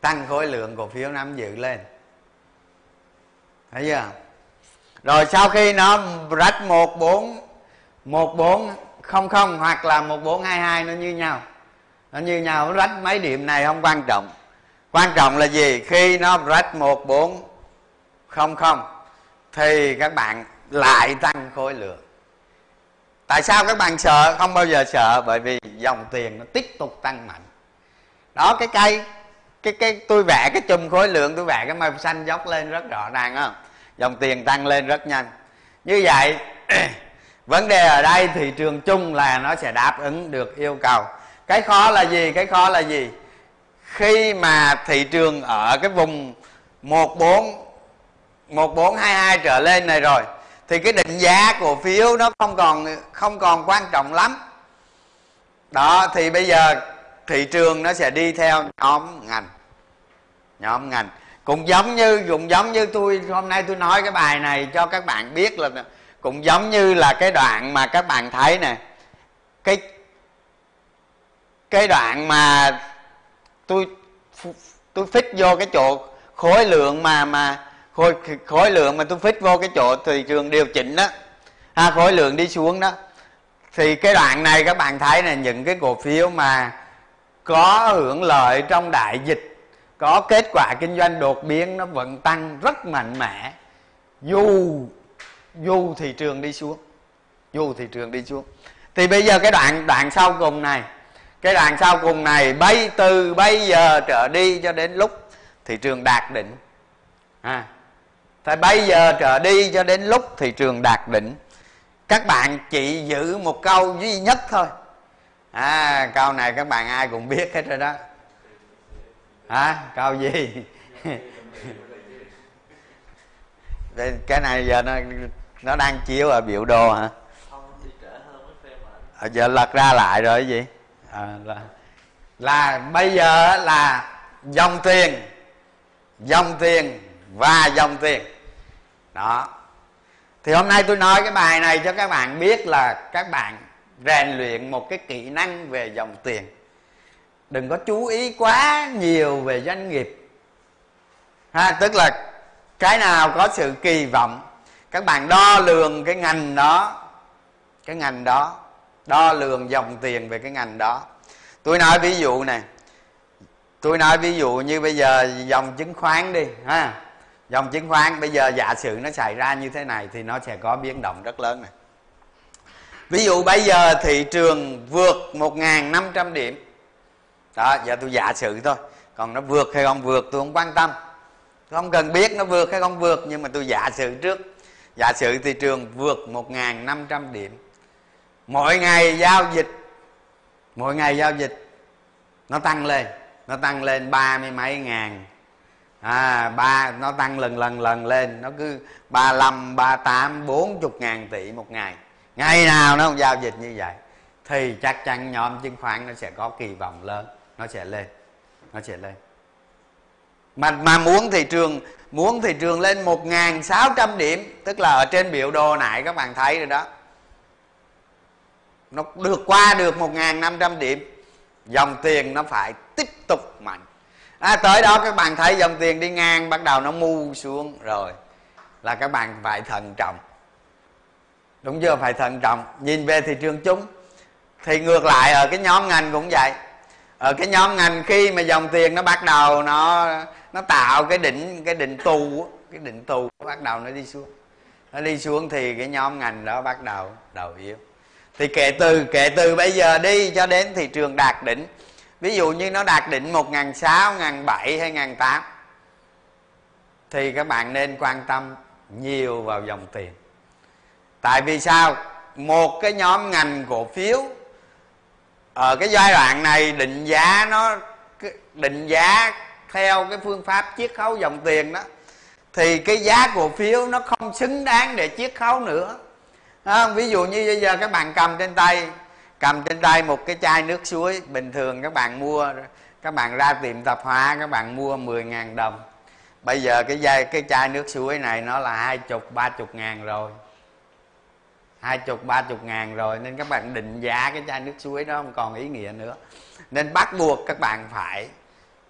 Tăng khối lượng cổ phiếu nắm giữ lên. Thấy chưa? Rồi sau khi nó rách một bốn một bốn không không hoặc là một bốn hai hai nó như nhau. Nó như nhau, rách mấy điểm này không quan trọng. Quan trọng là gì? Khi nó rách một bốn không không thì các bạn lại tăng khối lượng. Tại sao các bạn sợ? Không bao giờ sợ, bởi vì dòng tiền nó tiếp tục tăng mạnh. Đó, cái cây cái cái tôi vẽ cái chùm khối lượng, tôi vẽ cái màu xanh dốc lên rất rõ ràng không? Dòng tiền tăng lên rất nhanh. Như vậy vấn đề ở đây thị trường chung là nó sẽ đáp ứng được yêu cầu. Cái khó là gì? Cái khó là gì? Khi mà thị trường ở cái vùng một bốn một bốn hai hai trở lên này rồi thì cái định giá cổ phiếu nó không còn không còn quan trọng lắm. Đó, thì bây giờ thị trường nó sẽ đi theo nhóm ngành. Nhóm ngành cũng giống như cũng giống như tôi hôm nay tôi nói cái bài này cho các bạn biết là cũng giống như là cái đoạn mà các bạn thấy nè. Cái cái đoạn mà tôi tôi phích vô cái chỗ khối lượng mà mà khối khối lượng mà tôi phích vô cái chỗ thị trường điều chỉnh đó. À, khối lượng đi xuống đó. Thì cái đoạn này các bạn thấy là những cái cổ phiếu mà có hưởng lợi trong đại dịch, có kết quả kinh doanh đột biến nó vẫn tăng rất mạnh mẽ dù dù thị trường đi xuống, dù thị trường đi xuống. Thì bây giờ cái đoạn đoạn sau cùng này, cái đoạn sau cùng này bây từ bây giờ trở đi cho đến lúc thị trường đạt đỉnh. À, thì bây giờ trở đi cho đến lúc thị trường đạt đỉnh, các bạn chỉ giữ một câu duy nhất thôi. À, câu này các bạn ai cũng biết hết rồi đó. Hả? À, câu gì? Cái này giờ nó, nó đang chiếu ở biểu đồ hả? À, giờ lật ra lại rồi gì? À, là, là bây giờ là dòng tiền, dòng tiền và dòng tiền. Đó. Thì hôm nay tôi nói cái bài này cho các bạn biết là các bạn rèn luyện một cái kỹ năng về dòng tiền. Đừng có chú ý quá nhiều về doanh nghiệp. Ha, tức là cái nào có sự kỳ vọng, các bạn đo lường cái ngành đó, cái ngành đó, đo lường dòng tiền về cái ngành đó. Tôi nói ví dụ này, tôi nói ví dụ như bây giờ dòng chứng khoán đi, ha, dòng chứng khoán bây giờ giả sử nó xảy ra như thế này thì nó sẽ có biến động rất lớn này. Ví dụ bây giờ thị trường vượt một nghìn năm trăm điểm. Đó, giờ tôi giả sử thôi. Còn nó vượt hay không vượt tôi không quan tâm. Tôi không cần biết nó vượt hay không vượt, nhưng mà tôi giả sử trước. Giả sử thị trường vượt một nghìn năm trăm điểm. Mỗi ngày giao dịch, mỗi ngày giao dịch nó tăng lên, nó tăng lên ba mươi mấy ngàn. À, ba, nó tăng lần lần lần lên, nó cứ ba mươi lăm, ba mươi tám, bốn mươi ngàn tỷ một ngày. Ngày nào nó không giao dịch như vậy thì chắc chắn nhóm chứng khoán nó sẽ có kỳ vọng lớn, nó sẽ lên, nó sẽ lên. Mà mà muốn thị trường muốn thị trường lên một nghìn sáu trăm điểm, tức là ở trên biểu đồ nãy các bạn thấy rồi đó, nó được qua được một nghìn năm trăm điểm, dòng tiền nó phải tiếp tục mạnh. À, tới đó các bạn thấy dòng tiền đi ngang bắt đầu nó mu xuống rồi, là các bạn phải thận trọng, đúng chưa? Phải thận trọng nhìn về thị trường chung. Thì ngược lại ở cái nhóm ngành cũng vậy, ở cái nhóm ngành khi mà dòng tiền nó bắt đầu nó nó tạo cái đỉnh cái đỉnh tù cái đỉnh tù bắt đầu nó đi xuống, nó đi xuống thì cái nhóm ngành đó bắt đầu đầu yếu. Thì kể từ kể từ bây giờ đi cho đến thị trường đạt đỉnh, ví dụ như nó đạt đỉnh một nghìn sáu trăm, một nghìn bảy trăm hay một nghìn tám trăm, thì các bạn nên quan tâm nhiều vào dòng tiền. Tại vì sao? Một cái nhóm ngành cổ phiếu ở cái giai đoạn này định giá nó định giá theo cái phương pháp chiết khấu dòng tiền đó, thì cái giá cổ phiếu nó không xứng đáng để chiết khấu nữa. À, ví dụ như bây giờ các bạn cầm trên tay cầm trên tay một cái chai nước suối bình thường, các bạn mua, các bạn ra tiệm tạp hóa các bạn mua mười nghìn đồng, bây giờ cái chai cái chai nước suối này nó là hai chục ba chục ngàn rồi, hai chục ba chục ngàn rồi, nên các bạn định giá cái chai nước suối đó không còn ý nghĩa nữa. Nên bắt buộc các bạn phải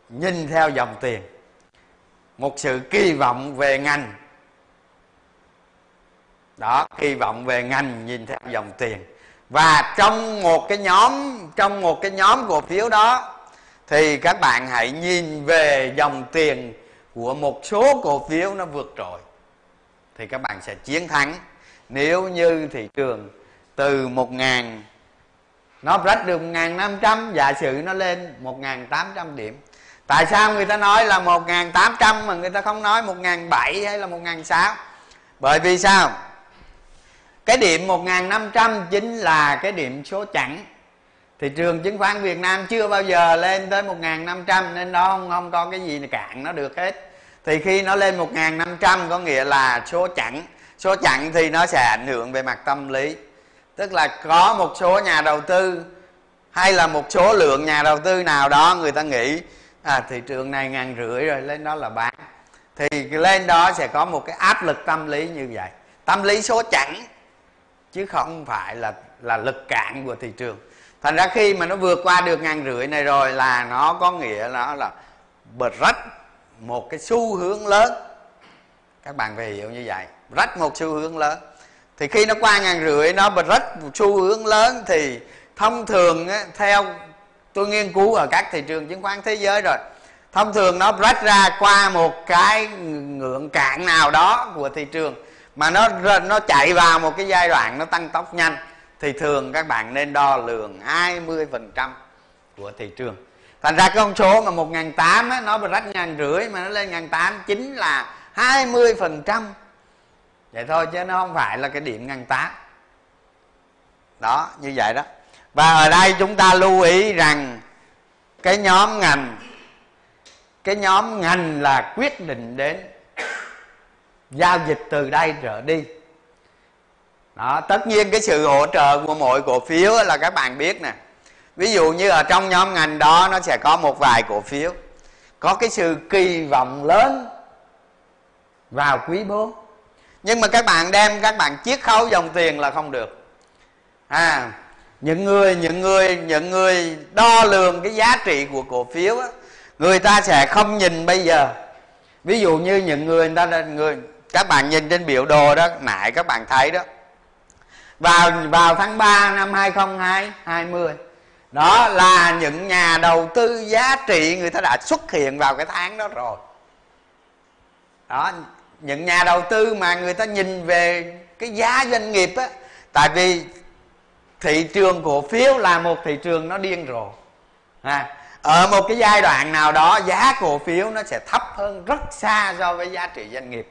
nhìn theo dòng tiền, một sự kỳ vọng về ngành đó, kỳ vọng về ngành nhìn theo dòng tiền. Và trong một cái nhóm trong một cái nhóm cổ phiếu đó thì các bạn hãy nhìn về dòng tiền của một số cổ phiếu nó vượt trội, thì các bạn sẽ chiến thắng. Nếu như thị trường từ một nghìn, nó rách được một nghìn năm trăm, giả sử nó lên một nghìn tám trăm điểm. Tại sao người ta nói là một nghìn tám trăm mà người ta không nói một nghìn bảy trăm hay là một nghìn sáu trăm? Bởi vì sao? Cái điểm một nghìn năm trăm chính là cái điểm số chẵn. Thị trường chứng khoán Việt Nam chưa bao giờ lên tới một nghìn năm trăm, nên nó không, không có cái gì cản nó được hết. Thì khi nó lên một nghìn năm trăm có nghĩa là số chẵn. Số chẵn thì nó sẽ ảnh hưởng về mặt tâm lý. Tức là có một số nhà đầu tư hay là một số lượng nhà đầu tư nào đó người ta nghĩ à, thị trường này ngàn rưỡi rồi lên đó là bán. Thì lên đó sẽ có một cái áp lực tâm lý như vậy. Tâm lý số chẵn chứ không phải là, là lực cản của thị trường. Thành ra khi mà nó vượt qua được ngàn rưỡi này rồi là nó có nghĩa nó là bật rách một cái xu hướng lớn. Các bạn phải hiểu như vậy, rách một xu hướng lớn. Thì khi nó qua ngàn rưỡi nó bật rách một xu hướng lớn thì thông thường á, theo tôi nghiên cứu ở các thị trường chứng khoán thế giới rồi, thông thường nó rách ra qua một cái ngưỡng cản nào đó của thị trường mà nó nó chạy vào một cái giai đoạn nó tăng tốc nhanh, thì thường các bạn nên đo lường hai mươi phần trăm của thị trường. Thành ra cái con số mà một nghìn tám trăm á, nó bật rách ngàn rưỡi mà nó lên một nghìn tám trăm chính là hai mươi phần trăm vậy thôi, chứ nó không phải là cái điểm ngăn tá đó, như vậy đó. Và ở đây chúng ta lưu ý rằng cái nhóm ngành cái nhóm ngành là quyết định đến giao dịch từ đây trở đi đó. Tất nhiên cái sự hỗ trợ của mỗi cổ phiếu là các bạn biết nè, ví dụ như ở trong nhóm ngành đó nó sẽ có một vài cổ phiếu có cái sự kỳ vọng lớn vào quý bốn, nhưng mà các bạn đem các bạn chiết khấu dòng tiền là không được. À, những người những người những người đo lường cái giá trị của cổ phiếu á, người ta sẽ không nhìn bây giờ. Ví dụ như những người người ta người các bạn nhìn trên biểu đồ đó nãy các bạn thấy đó, vào vào tháng ba năm hai nghìn không trăm hai mươi đó là những nhà đầu tư giá trị người ta đã xuất hiện vào cái tháng đó rồi. Đó, những nhà đầu tư mà người ta nhìn về cái giá doanh nghiệp á, tại vì thị trường cổ phiếu là một thị trường nó điên rồ. À, ở một cái giai đoạn nào đó giá cổ phiếu nó sẽ thấp hơn rất xa so với giá trị doanh nghiệp.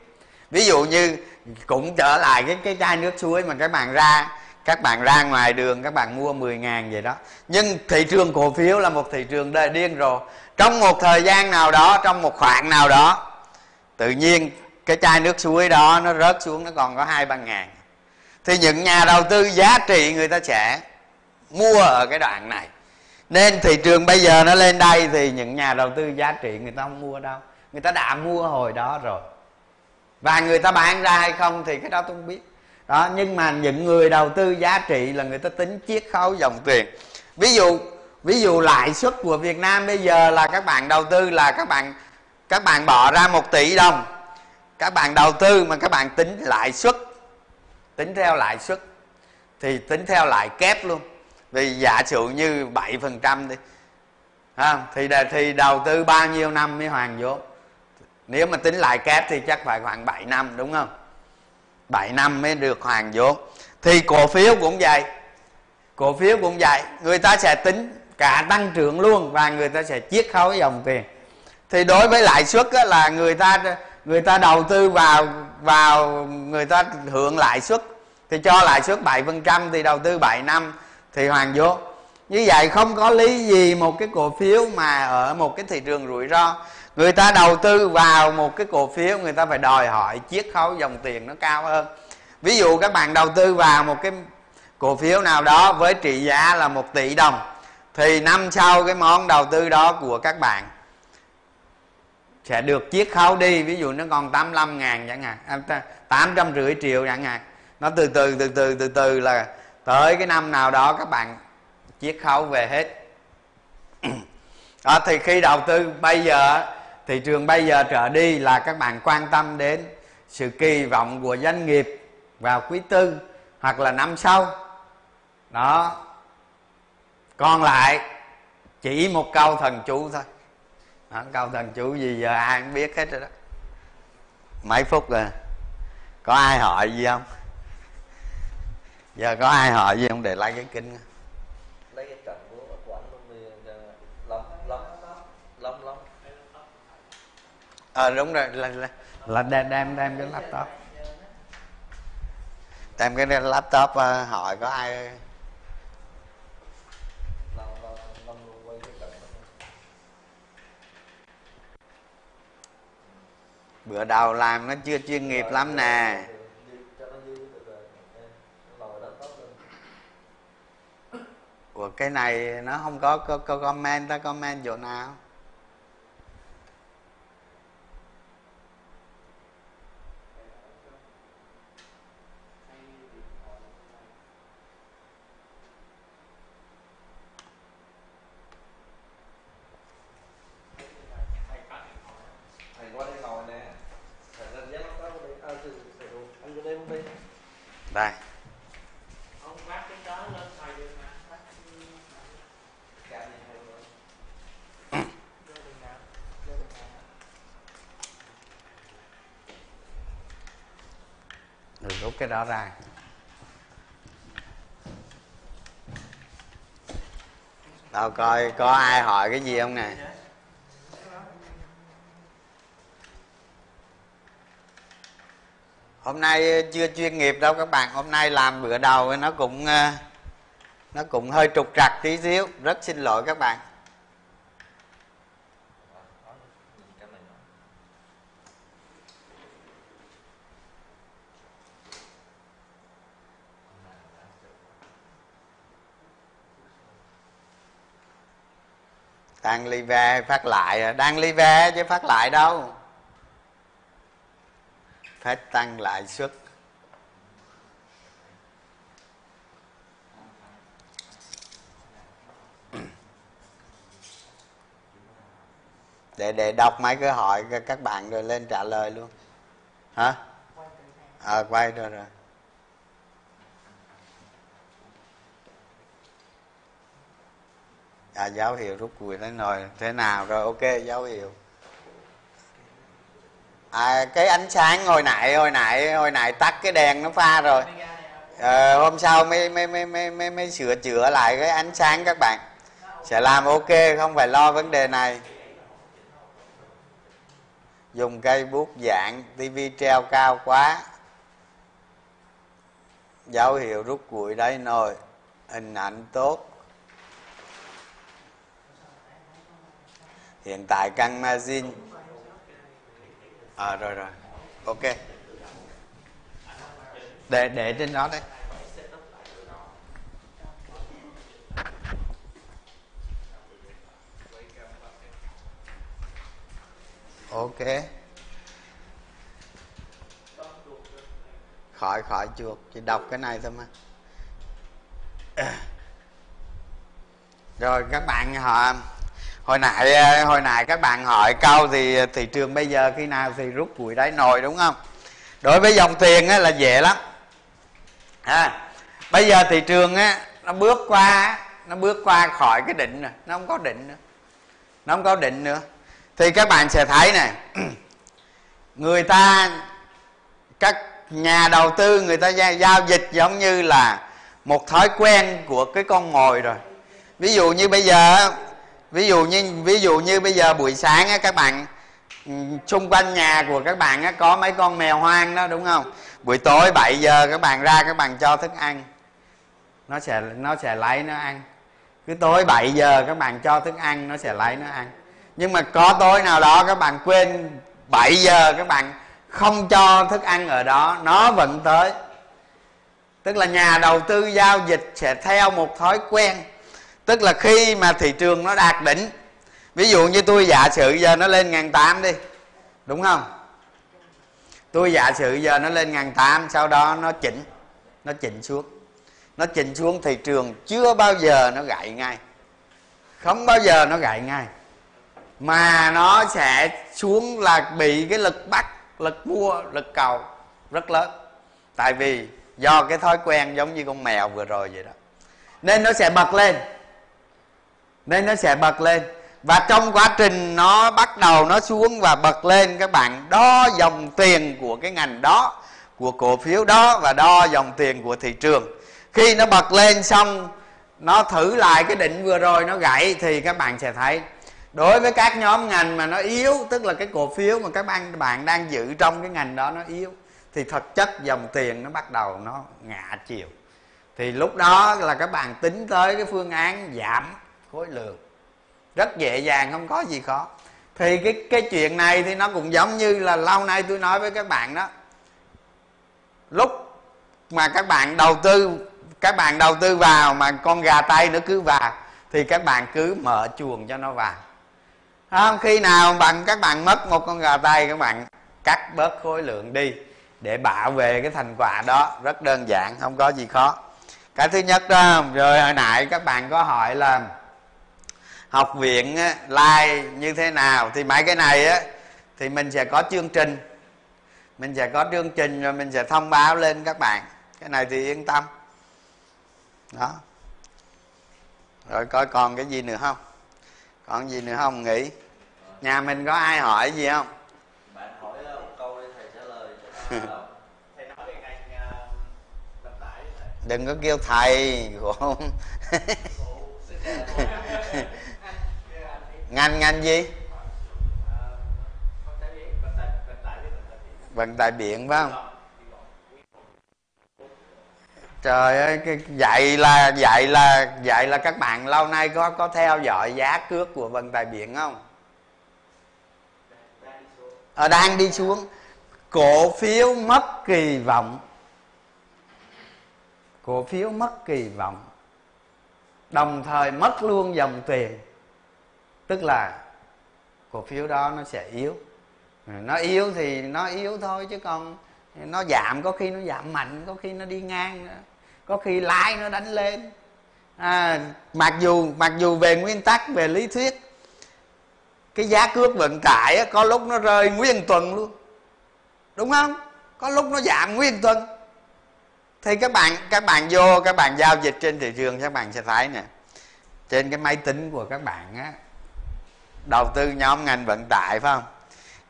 Ví dụ như cũng trở lại cái cái chai nước suối mà các bạn ra các bạn ra ngoài đường các bạn mua mười ngàn vậy đó, nhưng thị trường cổ phiếu là một thị trường điên rồ. Trong một thời gian nào đó, trong một khoảng nào đó, tự nhiên cái chai nước suối đó nó rớt xuống nó còn có hai ba ngàn, thì những nhà đầu tư giá trị người ta sẽ mua ở cái đoạn này. Nên thị trường bây giờ nó lên đây thì những nhà đầu tư giá trị người ta không mua đâu, người ta đã mua hồi đó rồi. và người ta bán ra hay không thì cái đó tôi không biết đó. Nhưng mà những người đầu tư giá trị là người ta tính chiết khấu dòng tiền. Ví dụ ví dụ lãi suất của Việt Nam bây giờ là các bạn đầu tư là các bạn các bạn bỏ ra một tỷ đồng, các bạn đầu tư mà các bạn tính lãi suất, tính theo lãi suất thì tính theo lãi kép luôn. Vì giả sử như bảy phần trăm đi à, thì, thì đầu tư bao nhiêu năm mới hoàn vốn? Nếu mà tính lãi kép thì chắc phải khoảng bảy năm, đúng không? bảy năm mới được hoàn vốn. Thì cổ phiếu cũng vậy, cổ phiếu cũng vậy, người ta sẽ tính cả tăng trưởng luôn và người ta sẽ chiết khấu dòng tiền. Thì đối với lãi suất là người ta người ta đầu tư vào vào người ta hưởng lãi suất, thì cho lãi suất bảy phần trăm thì đầu tư bảy năm thì hoàn vốn. Như vậy không có lý gì một cái cổ phiếu mà ở một cái thị trường rủi ro, người ta đầu tư vào một cái cổ phiếu người ta phải đòi hỏi chiết khấu dòng tiền nó cao hơn. Ví dụ các bạn đầu tư vào một cái cổ phiếu nào đó với trị giá là một tỷ đồng, thì năm sau cái món đầu tư đó của các bạn sẽ được chiết khấu đi. Ví dụ nó còn tám mươi lăm ngàn chẳng hạn, tám trăm rưỡi triệu chẳng hạn. Nó từ từ từ từ từ từ là tới cái năm nào đó các bạn chiết khấu về hết đó. Thì khi đầu tư bây giờ, thị trường bây giờ trở đi là các bạn quan tâm đến sự kỳ vọng của doanh nghiệp vào quý tư hoặc là năm sau đó. Còn lại chỉ một câu thần chú thôi đó, câu thần chú gì giờ ai cũng biết hết rồi đó. Mấy phút rồi có ai hỏi gì không? Giờ có ai hỏi gì không để lấy cái kinh? Lấy cái trận của của anh luôn thì lắm lắm lắm lắm. Ờ đúng rồi, là là, là đem đem đem cái laptop. Đem cái laptop hỏi có ai. Bữa đầu làm nó chưa chuyên nghiệp lắm nè. Ủa cái này nó không có, có, có comment, ta comment chỗ nào? Đây. Rút cái đó ra. Tao coi có ai hỏi cái gì không nè. Hôm nay chưa chuyên nghiệp đâu các bạn. Hôm nay làm bữa đầu nó cũng nó cũng hơi trục trặc tí xíu, rất xin lỗi các bạn. Đang live phát lại, đang live chứ phát lại đâu. Phải tăng lãi suất. Để để đọc mấy cái hỏi các bạn rồi lên trả lời luôn. Hả? Ờ à, quay rồi rồi. À, dấu hiệu rút cùi thế rồi thế nào rồi, ok dấu hiệu. À, cái ánh sáng hồi nãy hồi nãy hồi nãy tắt cái đèn nó pha rồi. À, hôm sau mới mới mới mới mới, mới sửa chữa lại cái ánh sáng các bạn sẽ làm ok, không phải lo vấn đề này. Dùng cây bút dạng, tivi treo cao quá. Dấu hiệu rút cùi đấy rồi, hình ảnh tốt. Hiện tại căng margin. À rồi rồi. Ok. Để để trên đó đấy. Ok. khỏi khỏi chuột, chỉ đọc cái này thôi mà. Rồi các bạn họ hồi nãy hồi nãy các bạn hỏi câu thì thị trường bây giờ khi nào thì rút củi đáy nồi, đúng không? Đối với dòng tiền á, là dễ lắm à, bây giờ thị trường á, nó bước qua nó bước qua khỏi cái đỉnh rồi, nó không có đỉnh nữa nó không có đỉnh nữa thì các bạn sẽ thấy này, người ta các nhà đầu tư người ta giao dịch giống như là một thói quen của cái con mồi rồi. Ví dụ như bây giờ ví dụ như ví dụ như bây giờ buổi sáng á, các bạn xung quanh nhà của các bạn á, có mấy con mèo hoang đó, đúng không? Buổi tối bảy giờ các bạn ra các bạn cho thức ăn, nó sẽ nó sẽ lấy nó ăn. Cứ tối bảy giờ các bạn cho thức ăn, nó sẽ lấy nó ăn. Nhưng mà có tối nào đó các bạn quên bảy giờ các bạn không cho thức ăn ở đó, nó vẫn tới. Tức là nhà đầu tư giao dịch sẽ theo một thói quen. Tức là khi mà thị trường nó đạt đỉnh, ví dụ như tôi giả sử giờ nó lên một ngàn tám trăm đi, đúng không? Tôi giả sử giờ nó lên một ngàn tám trăm, sau đó nó chỉnh Nó chỉnh xuống Nó chỉnh xuống thị trường chưa bao giờ nó gãy ngay, không bao giờ nó gãy ngay, mà nó sẽ xuống là bị cái lực bắt, lực mua, lực cầu rất lớn. Tại vì do cái thói quen giống như con mèo vừa rồi vậy đó, nên nó sẽ bật lên Nên nó sẽ bật lên và trong quá trình nó bắt đầu nó xuống và bật lên, các bạn đo dòng tiền của cái ngành đó, của cổ phiếu đó, và đo dòng tiền của thị trường. Khi nó bật lên xong, nó thử lại cái đỉnh vừa rồi nó gãy, thì các bạn sẽ thấy đối với các nhóm ngành mà nó yếu, tức là cái cổ phiếu mà các bạn bạn đang giữ trong cái ngành đó nó yếu, thì thực chất dòng tiền nó bắt đầu nó ngả chiều. Thì lúc đó là các bạn tính tới cái phương án giảm khối lượng rất dễ dàng, không có gì khó. Thì cái cái chuyện này thì nó cũng giống như là lâu nay tôi nói với các bạn đó, lúc mà các bạn đầu tư các bạn đầu tư vào mà con gà tây nó cứ vào thì các bạn cứ mở chuồng cho nó vào. Không, khi nào bằng các bạn mất một con gà tây, các bạn cắt bớt khối lượng đi để bảo vệ cái thành quả đó, rất đơn giản, không có gì khó. Cái thứ nhất đó. Rồi hồi nãy các bạn có hỏi là học viện live như thế nào, thì mấy cái này á thì mình sẽ có chương trình mình sẽ có chương trình rồi mình sẽ thông báo lên các bạn, cái này thì yên tâm đó. Rồi coi còn cái gì nữa không còn gì nữa không nghĩ nhà mình có ai hỏi gì không? Bạn hỏi một câu đi thầy trả lời cho nó. Thầy nói về ngành vận tải. Đừng có kêu thầy không. Ngành ngành gì? Vận tải biển phải không? Trời ơi, cái dạy là dạy là dạy là các bạn lâu nay có có theo dõi giá cước của vận tải biển không? Ờ, đang đi xuống. Cổ phiếu mất kỳ vọng. Cổ phiếu mất kỳ vọng. Đồng thời mất luôn dòng tiền. Tức là cổ phiếu đó nó sẽ yếu. Nó yếu thì nó yếu thôi, chứ còn nó giảm có khi nó giảm mạnh, có khi nó đi ngang, có khi lái nó đánh lên. À, mặc dù mặc dù về nguyên tắc, về lý thuyết, cái giá cước vận tải có lúc nó rơi nguyên tuần luôn, đúng không? Có lúc nó giảm nguyên tuần. Thì các bạn các bạn vô các bạn giao dịch trên thị trường, các bạn sẽ thấy nè, trên cái máy tính của các bạn á, đầu tư nhóm ngành vận tải phải không?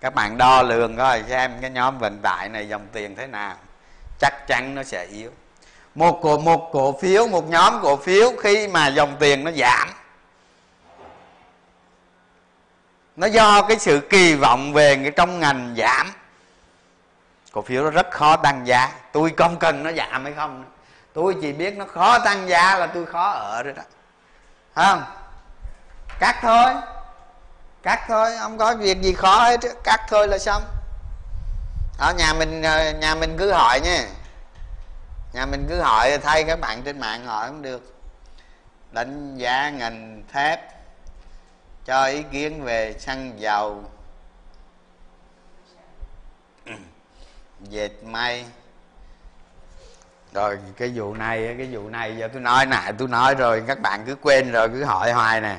Các bạn đo lường coi xem cái nhóm vận tải này dòng tiền thế nào, chắc chắn nó sẽ yếu. Một cổ, một cổ phiếu, một nhóm cổ phiếu khi mà dòng tiền nó giảm, nó do cái sự kỳ vọng về cái trong ngành giảm, cổ phiếu nó rất khó tăng giá. Tôi không cần nó giảm hay không, tôi chỉ biết nó khó tăng giá là tôi khó ở rồi đó, phải không? Cắt thôi. Cắt thôi, không có việc gì khó hết, cắt thôi là xong. Ở nhà mình nhà mình cứ hỏi nha. Nhà mình cứ hỏi, thay các bạn trên mạng hỏi cũng được. Đánh giá ngành thép, cho ý kiến về xăng dầu, dệt may, Rồi cái vụ này cái vụ này giờ tôi nói nè, tôi nói rồi các bạn cứ quên rồi cứ hỏi hoài nè.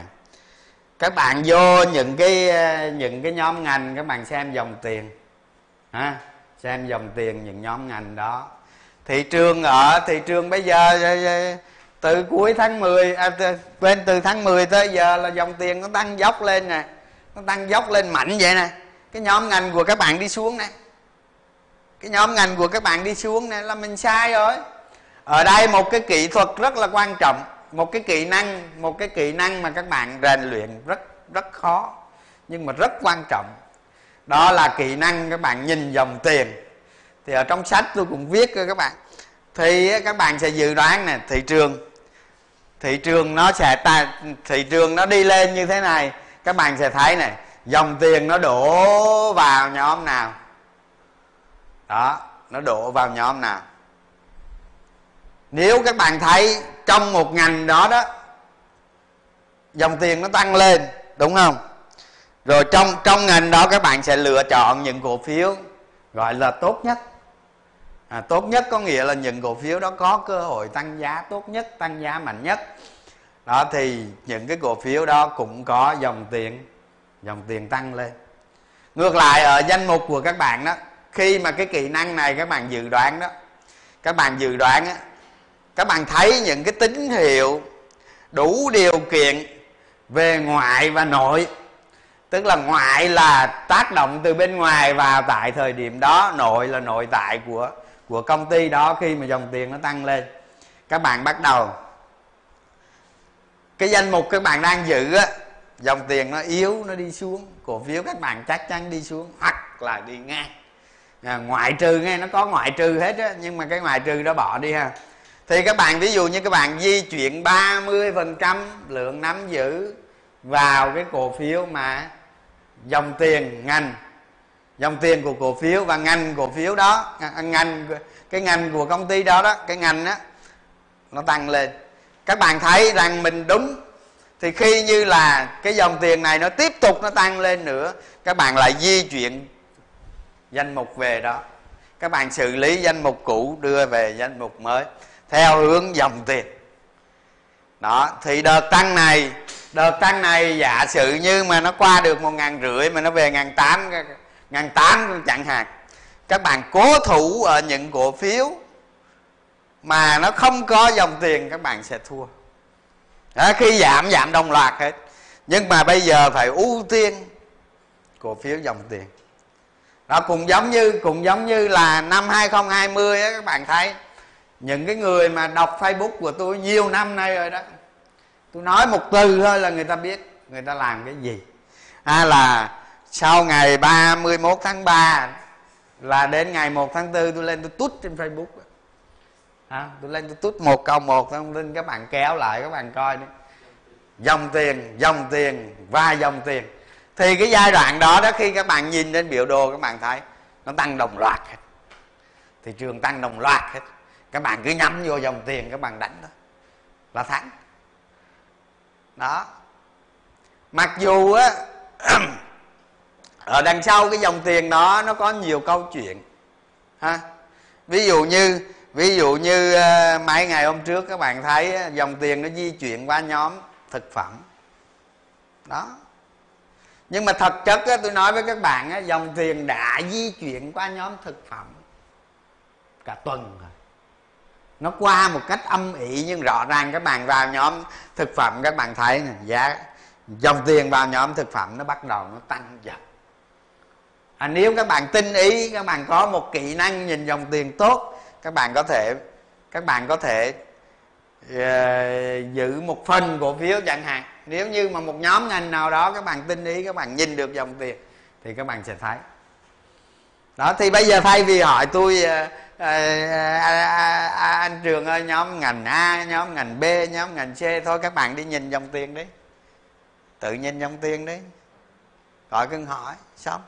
Các bạn vô những cái những cái nhóm ngành, các bạn xem dòng tiền ha, xem dòng tiền những nhóm ngành đó. Thị trường ở thị trường bây giờ từ cuối tháng mười à, từ, quên từ tháng mười tới giờ là dòng tiền nó tăng dốc lên nè, nó tăng dốc lên mạnh vậy nè. Cái nhóm ngành của các bạn đi xuống nè, cái nhóm ngành của các bạn đi xuống nè là mình sai rồi. Ở đây một cái kỹ thuật rất là quan trọng, một cái kỹ năng, một cái kỹ năng mà các bạn rèn luyện rất rất khó nhưng mà rất quan trọng, đó là kỹ năng các bạn nhìn dòng tiền. Thì ở trong sách tôi cũng viết rồi các bạn, thì các bạn sẽ dự đoán nè, thị trường thị trường nó sẽ ta, thị trường nó đi lên như thế này, các bạn sẽ thấy này, dòng tiền nó đổ vào nhóm nào đó, nó đổ vào nhóm nào. Nếu các bạn thấy trong một ngành đó đó dòng tiền nó tăng lên, đúng không? Rồi trong trong ngành đó các bạn sẽ lựa chọn những cổ phiếu gọi là tốt nhất. À, tốt nhất có nghĩa là những cổ phiếu đó có cơ hội tăng giá tốt nhất, tăng giá mạnh nhất. Đó thì những cái cổ phiếu đó cũng có dòng tiền, dòng tiền tăng lên. Ngược lại ở danh mục của các bạn đó, khi mà cái kỹ năng này các bạn dự đoán đó, các bạn dự đoán á, các bạn thấy những cái tín hiệu đủ điều kiện về ngoại và nội. Tức là ngoại là tác động từ bên ngoài vào tại thời điểm đó, nội là nội tại của của công ty đó. Khi mà dòng tiền nó tăng lên, các bạn bắt đầu cái danh mục các bạn đang giữ á, dòng tiền nó yếu, nó đi xuống, cổ phiếu các bạn chắc chắn đi xuống hoặc là đi ngang. À, ngoại trừ nghe, nó có ngoại trừ hết á, nhưng mà cái ngoại trừ đó bỏ đi ha. Thì các bạn ví dụ như các bạn di chuyển ba mươi phần trăm lượng nắm giữ vào cái cổ phiếu mà dòng tiền ngành, dòng tiền của cổ phiếu và ngành cổ phiếu đó, ngành cái ngành của công ty đó đó, cái ngành đó nó tăng lên. Các bạn thấy rằng mình đúng, thì khi như là cái dòng tiền này nó tiếp tục nó tăng lên nữa, các bạn lại di chuyển danh mục về đó, các bạn xử lý danh mục cũ đưa về danh mục mới theo hướng dòng tiền đó. Thì đợt tăng này đợt tăng này giả sử như mà nó qua được một ngàn rưỡi mà nó về ngàn tám ngàn tám chẳng hạn, các bạn cố thủ ở những cổ phiếu mà nó không có dòng tiền, các bạn sẽ thua đó, khi giảm giảm đồng loạt hết. Nhưng mà bây giờ phải ưu tiên cổ phiếu dòng tiền. Đó cũng giống như cũng giống như là năm hai không hai không á, các bạn thấy những cái người mà đọc Facebook của tôi nhiều năm nay rồi đó, tôi nói một từ thôi là người ta biết người ta làm cái gì. À, là sau ngày ba mươi mốt tháng ba là đến ngày một tháng tư tôi lên tôi tút trên Facebook. À, tôi lên tôi tút một câu một thông tin, các bạn kéo lại các bạn coi nữa. Dòng tiền, dòng tiền và dòng tiền. Thì cái giai đoạn đó đó, khi các bạn nhìn lên biểu đồ, các bạn thấy nó tăng đồng loạt hết, thị trường tăng đồng loạt hết, các bạn cứ nhắm vô dòng tiền các bạn đánh đó là thắng đó. Mặc dù á ở đằng sau cái dòng tiền đó nó có nhiều câu chuyện ha. Ví dụ như ví dụ như mấy ngày hôm trước các bạn thấy dòng tiền nó di chuyển qua nhóm thực phẩm đó. Nhưng mà thật chất á, tôi nói với các bạn á, dòng tiền đã di chuyển qua nhóm thực phẩm cả tuần rồi. Nó qua một cách âm ỉ nhưng rõ ràng. Các bạn vào nhóm thực phẩm, các bạn thấy này, giá dòng tiền vào nhóm thực phẩm nó bắt đầu nó tăng dần. À, nếu các bạn tinh ý, các bạn có một kỹ năng nhìn dòng tiền tốt, các bạn có thể các bạn có thể uh, giữ một phần cổ phiếu chẳng hạn. Nếu như mà một nhóm ngành nào đó các bạn tinh ý, các bạn nhìn được dòng tiền thì các bạn sẽ thấy đó. Thì bây giờ thay vì hỏi tôi à, à, à, à, anh Trường ơi, nhóm ngành A, nhóm ngành B, nhóm ngành C, thôi các bạn đi nhìn dòng tiền đi, tự nhìn dòng tiền đi, gọi cưng hỏi xong,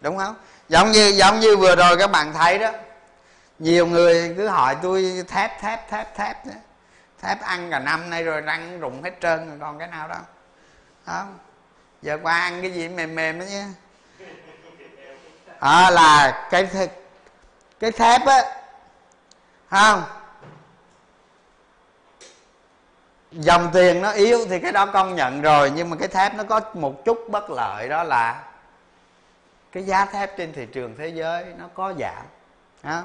đúng không? Giống như giống như vừa rồi các bạn thấy đó, nhiều người cứ hỏi tôi thép thép thép thép đó. Thép ăn cả năm nay rồi, răng rụng hết trơn rồi, còn cái nào đâu. Không, giờ qua ăn cái gì mềm mềm đó nhé. À, là cái, cái thép á, không? Dòng tiền nó yếu thì cái đó công nhận rồi, nhưng mà cái thép nó có một chút bất lợi, đó là cái giá thép trên thị trường thế giới nó có giảm đó.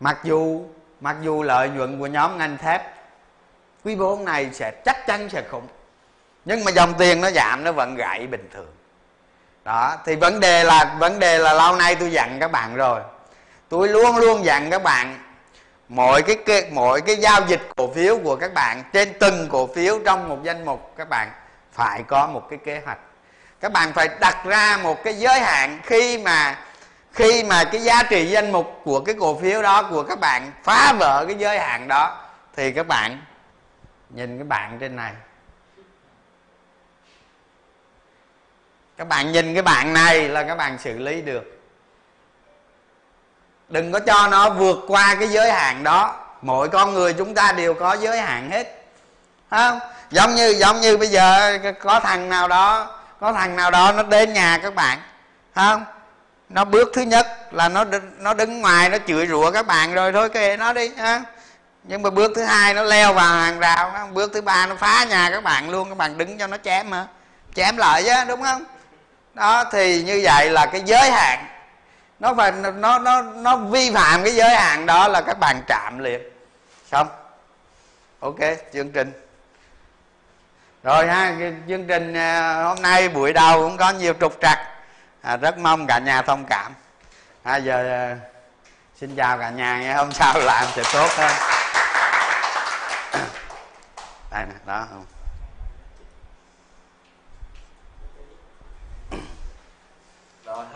Mặc dù mặc dù lợi nhuận của nhóm ngành thép quý bốn này sẽ chắc chắn sẽ khủng, nhưng mà dòng tiền nó giảm nó vẫn gãy bình thường đó. Thì vấn đề là vấn đề là lâu nay tôi dặn các bạn rồi, tôi luôn luôn dặn các bạn, mỗi cái mỗi cái giao dịch cổ phiếu của các bạn, trên từng cổ phiếu trong một danh mục, các bạn phải có một cái kế hoạch, các bạn phải đặt ra một cái giới hạn. Khi mà khi mà cái giá trị danh mục của cái cổ phiếu đó của các bạn phá vỡ cái giới hạn đó thì các bạn nhìn cái bảng trên này, các bạn nhìn cái bảng này là các bạn xử lý được. Đừng có cho nó vượt qua cái giới hạn đó. Mỗi con người chúng ta đều có giới hạn hết, không? Giống như giống như bây giờ có thằng nào đó có thằng nào đó nó đến nhà các bạn, không? Nó bước thứ nhất là nó nó đứng ngoài nó chửi rủa các bạn rồi thôi kệ nó đi, ha. Nhưng mà bước thứ hai nó leo vào hàng rào, không? Bước thứ ba nó phá nhà các bạn luôn, các bạn đứng cho nó chém mà. Chém lại chứ, đúng không? Đó, thì như vậy là cái giới hạn nó phải nó nó nó vi phạm cái giới hạn đó là các bạn trạm liền. Xong. Ok, chương trình. Rồi ha, chương trình hôm nay buổi đầu cũng có nhiều trục trặc. À, rất mong cả nhà thông cảm. À, giờ uh, xin chào cả nhà, nghe hôm sau làm sẽ tốt hơn. Đây nè, đó không?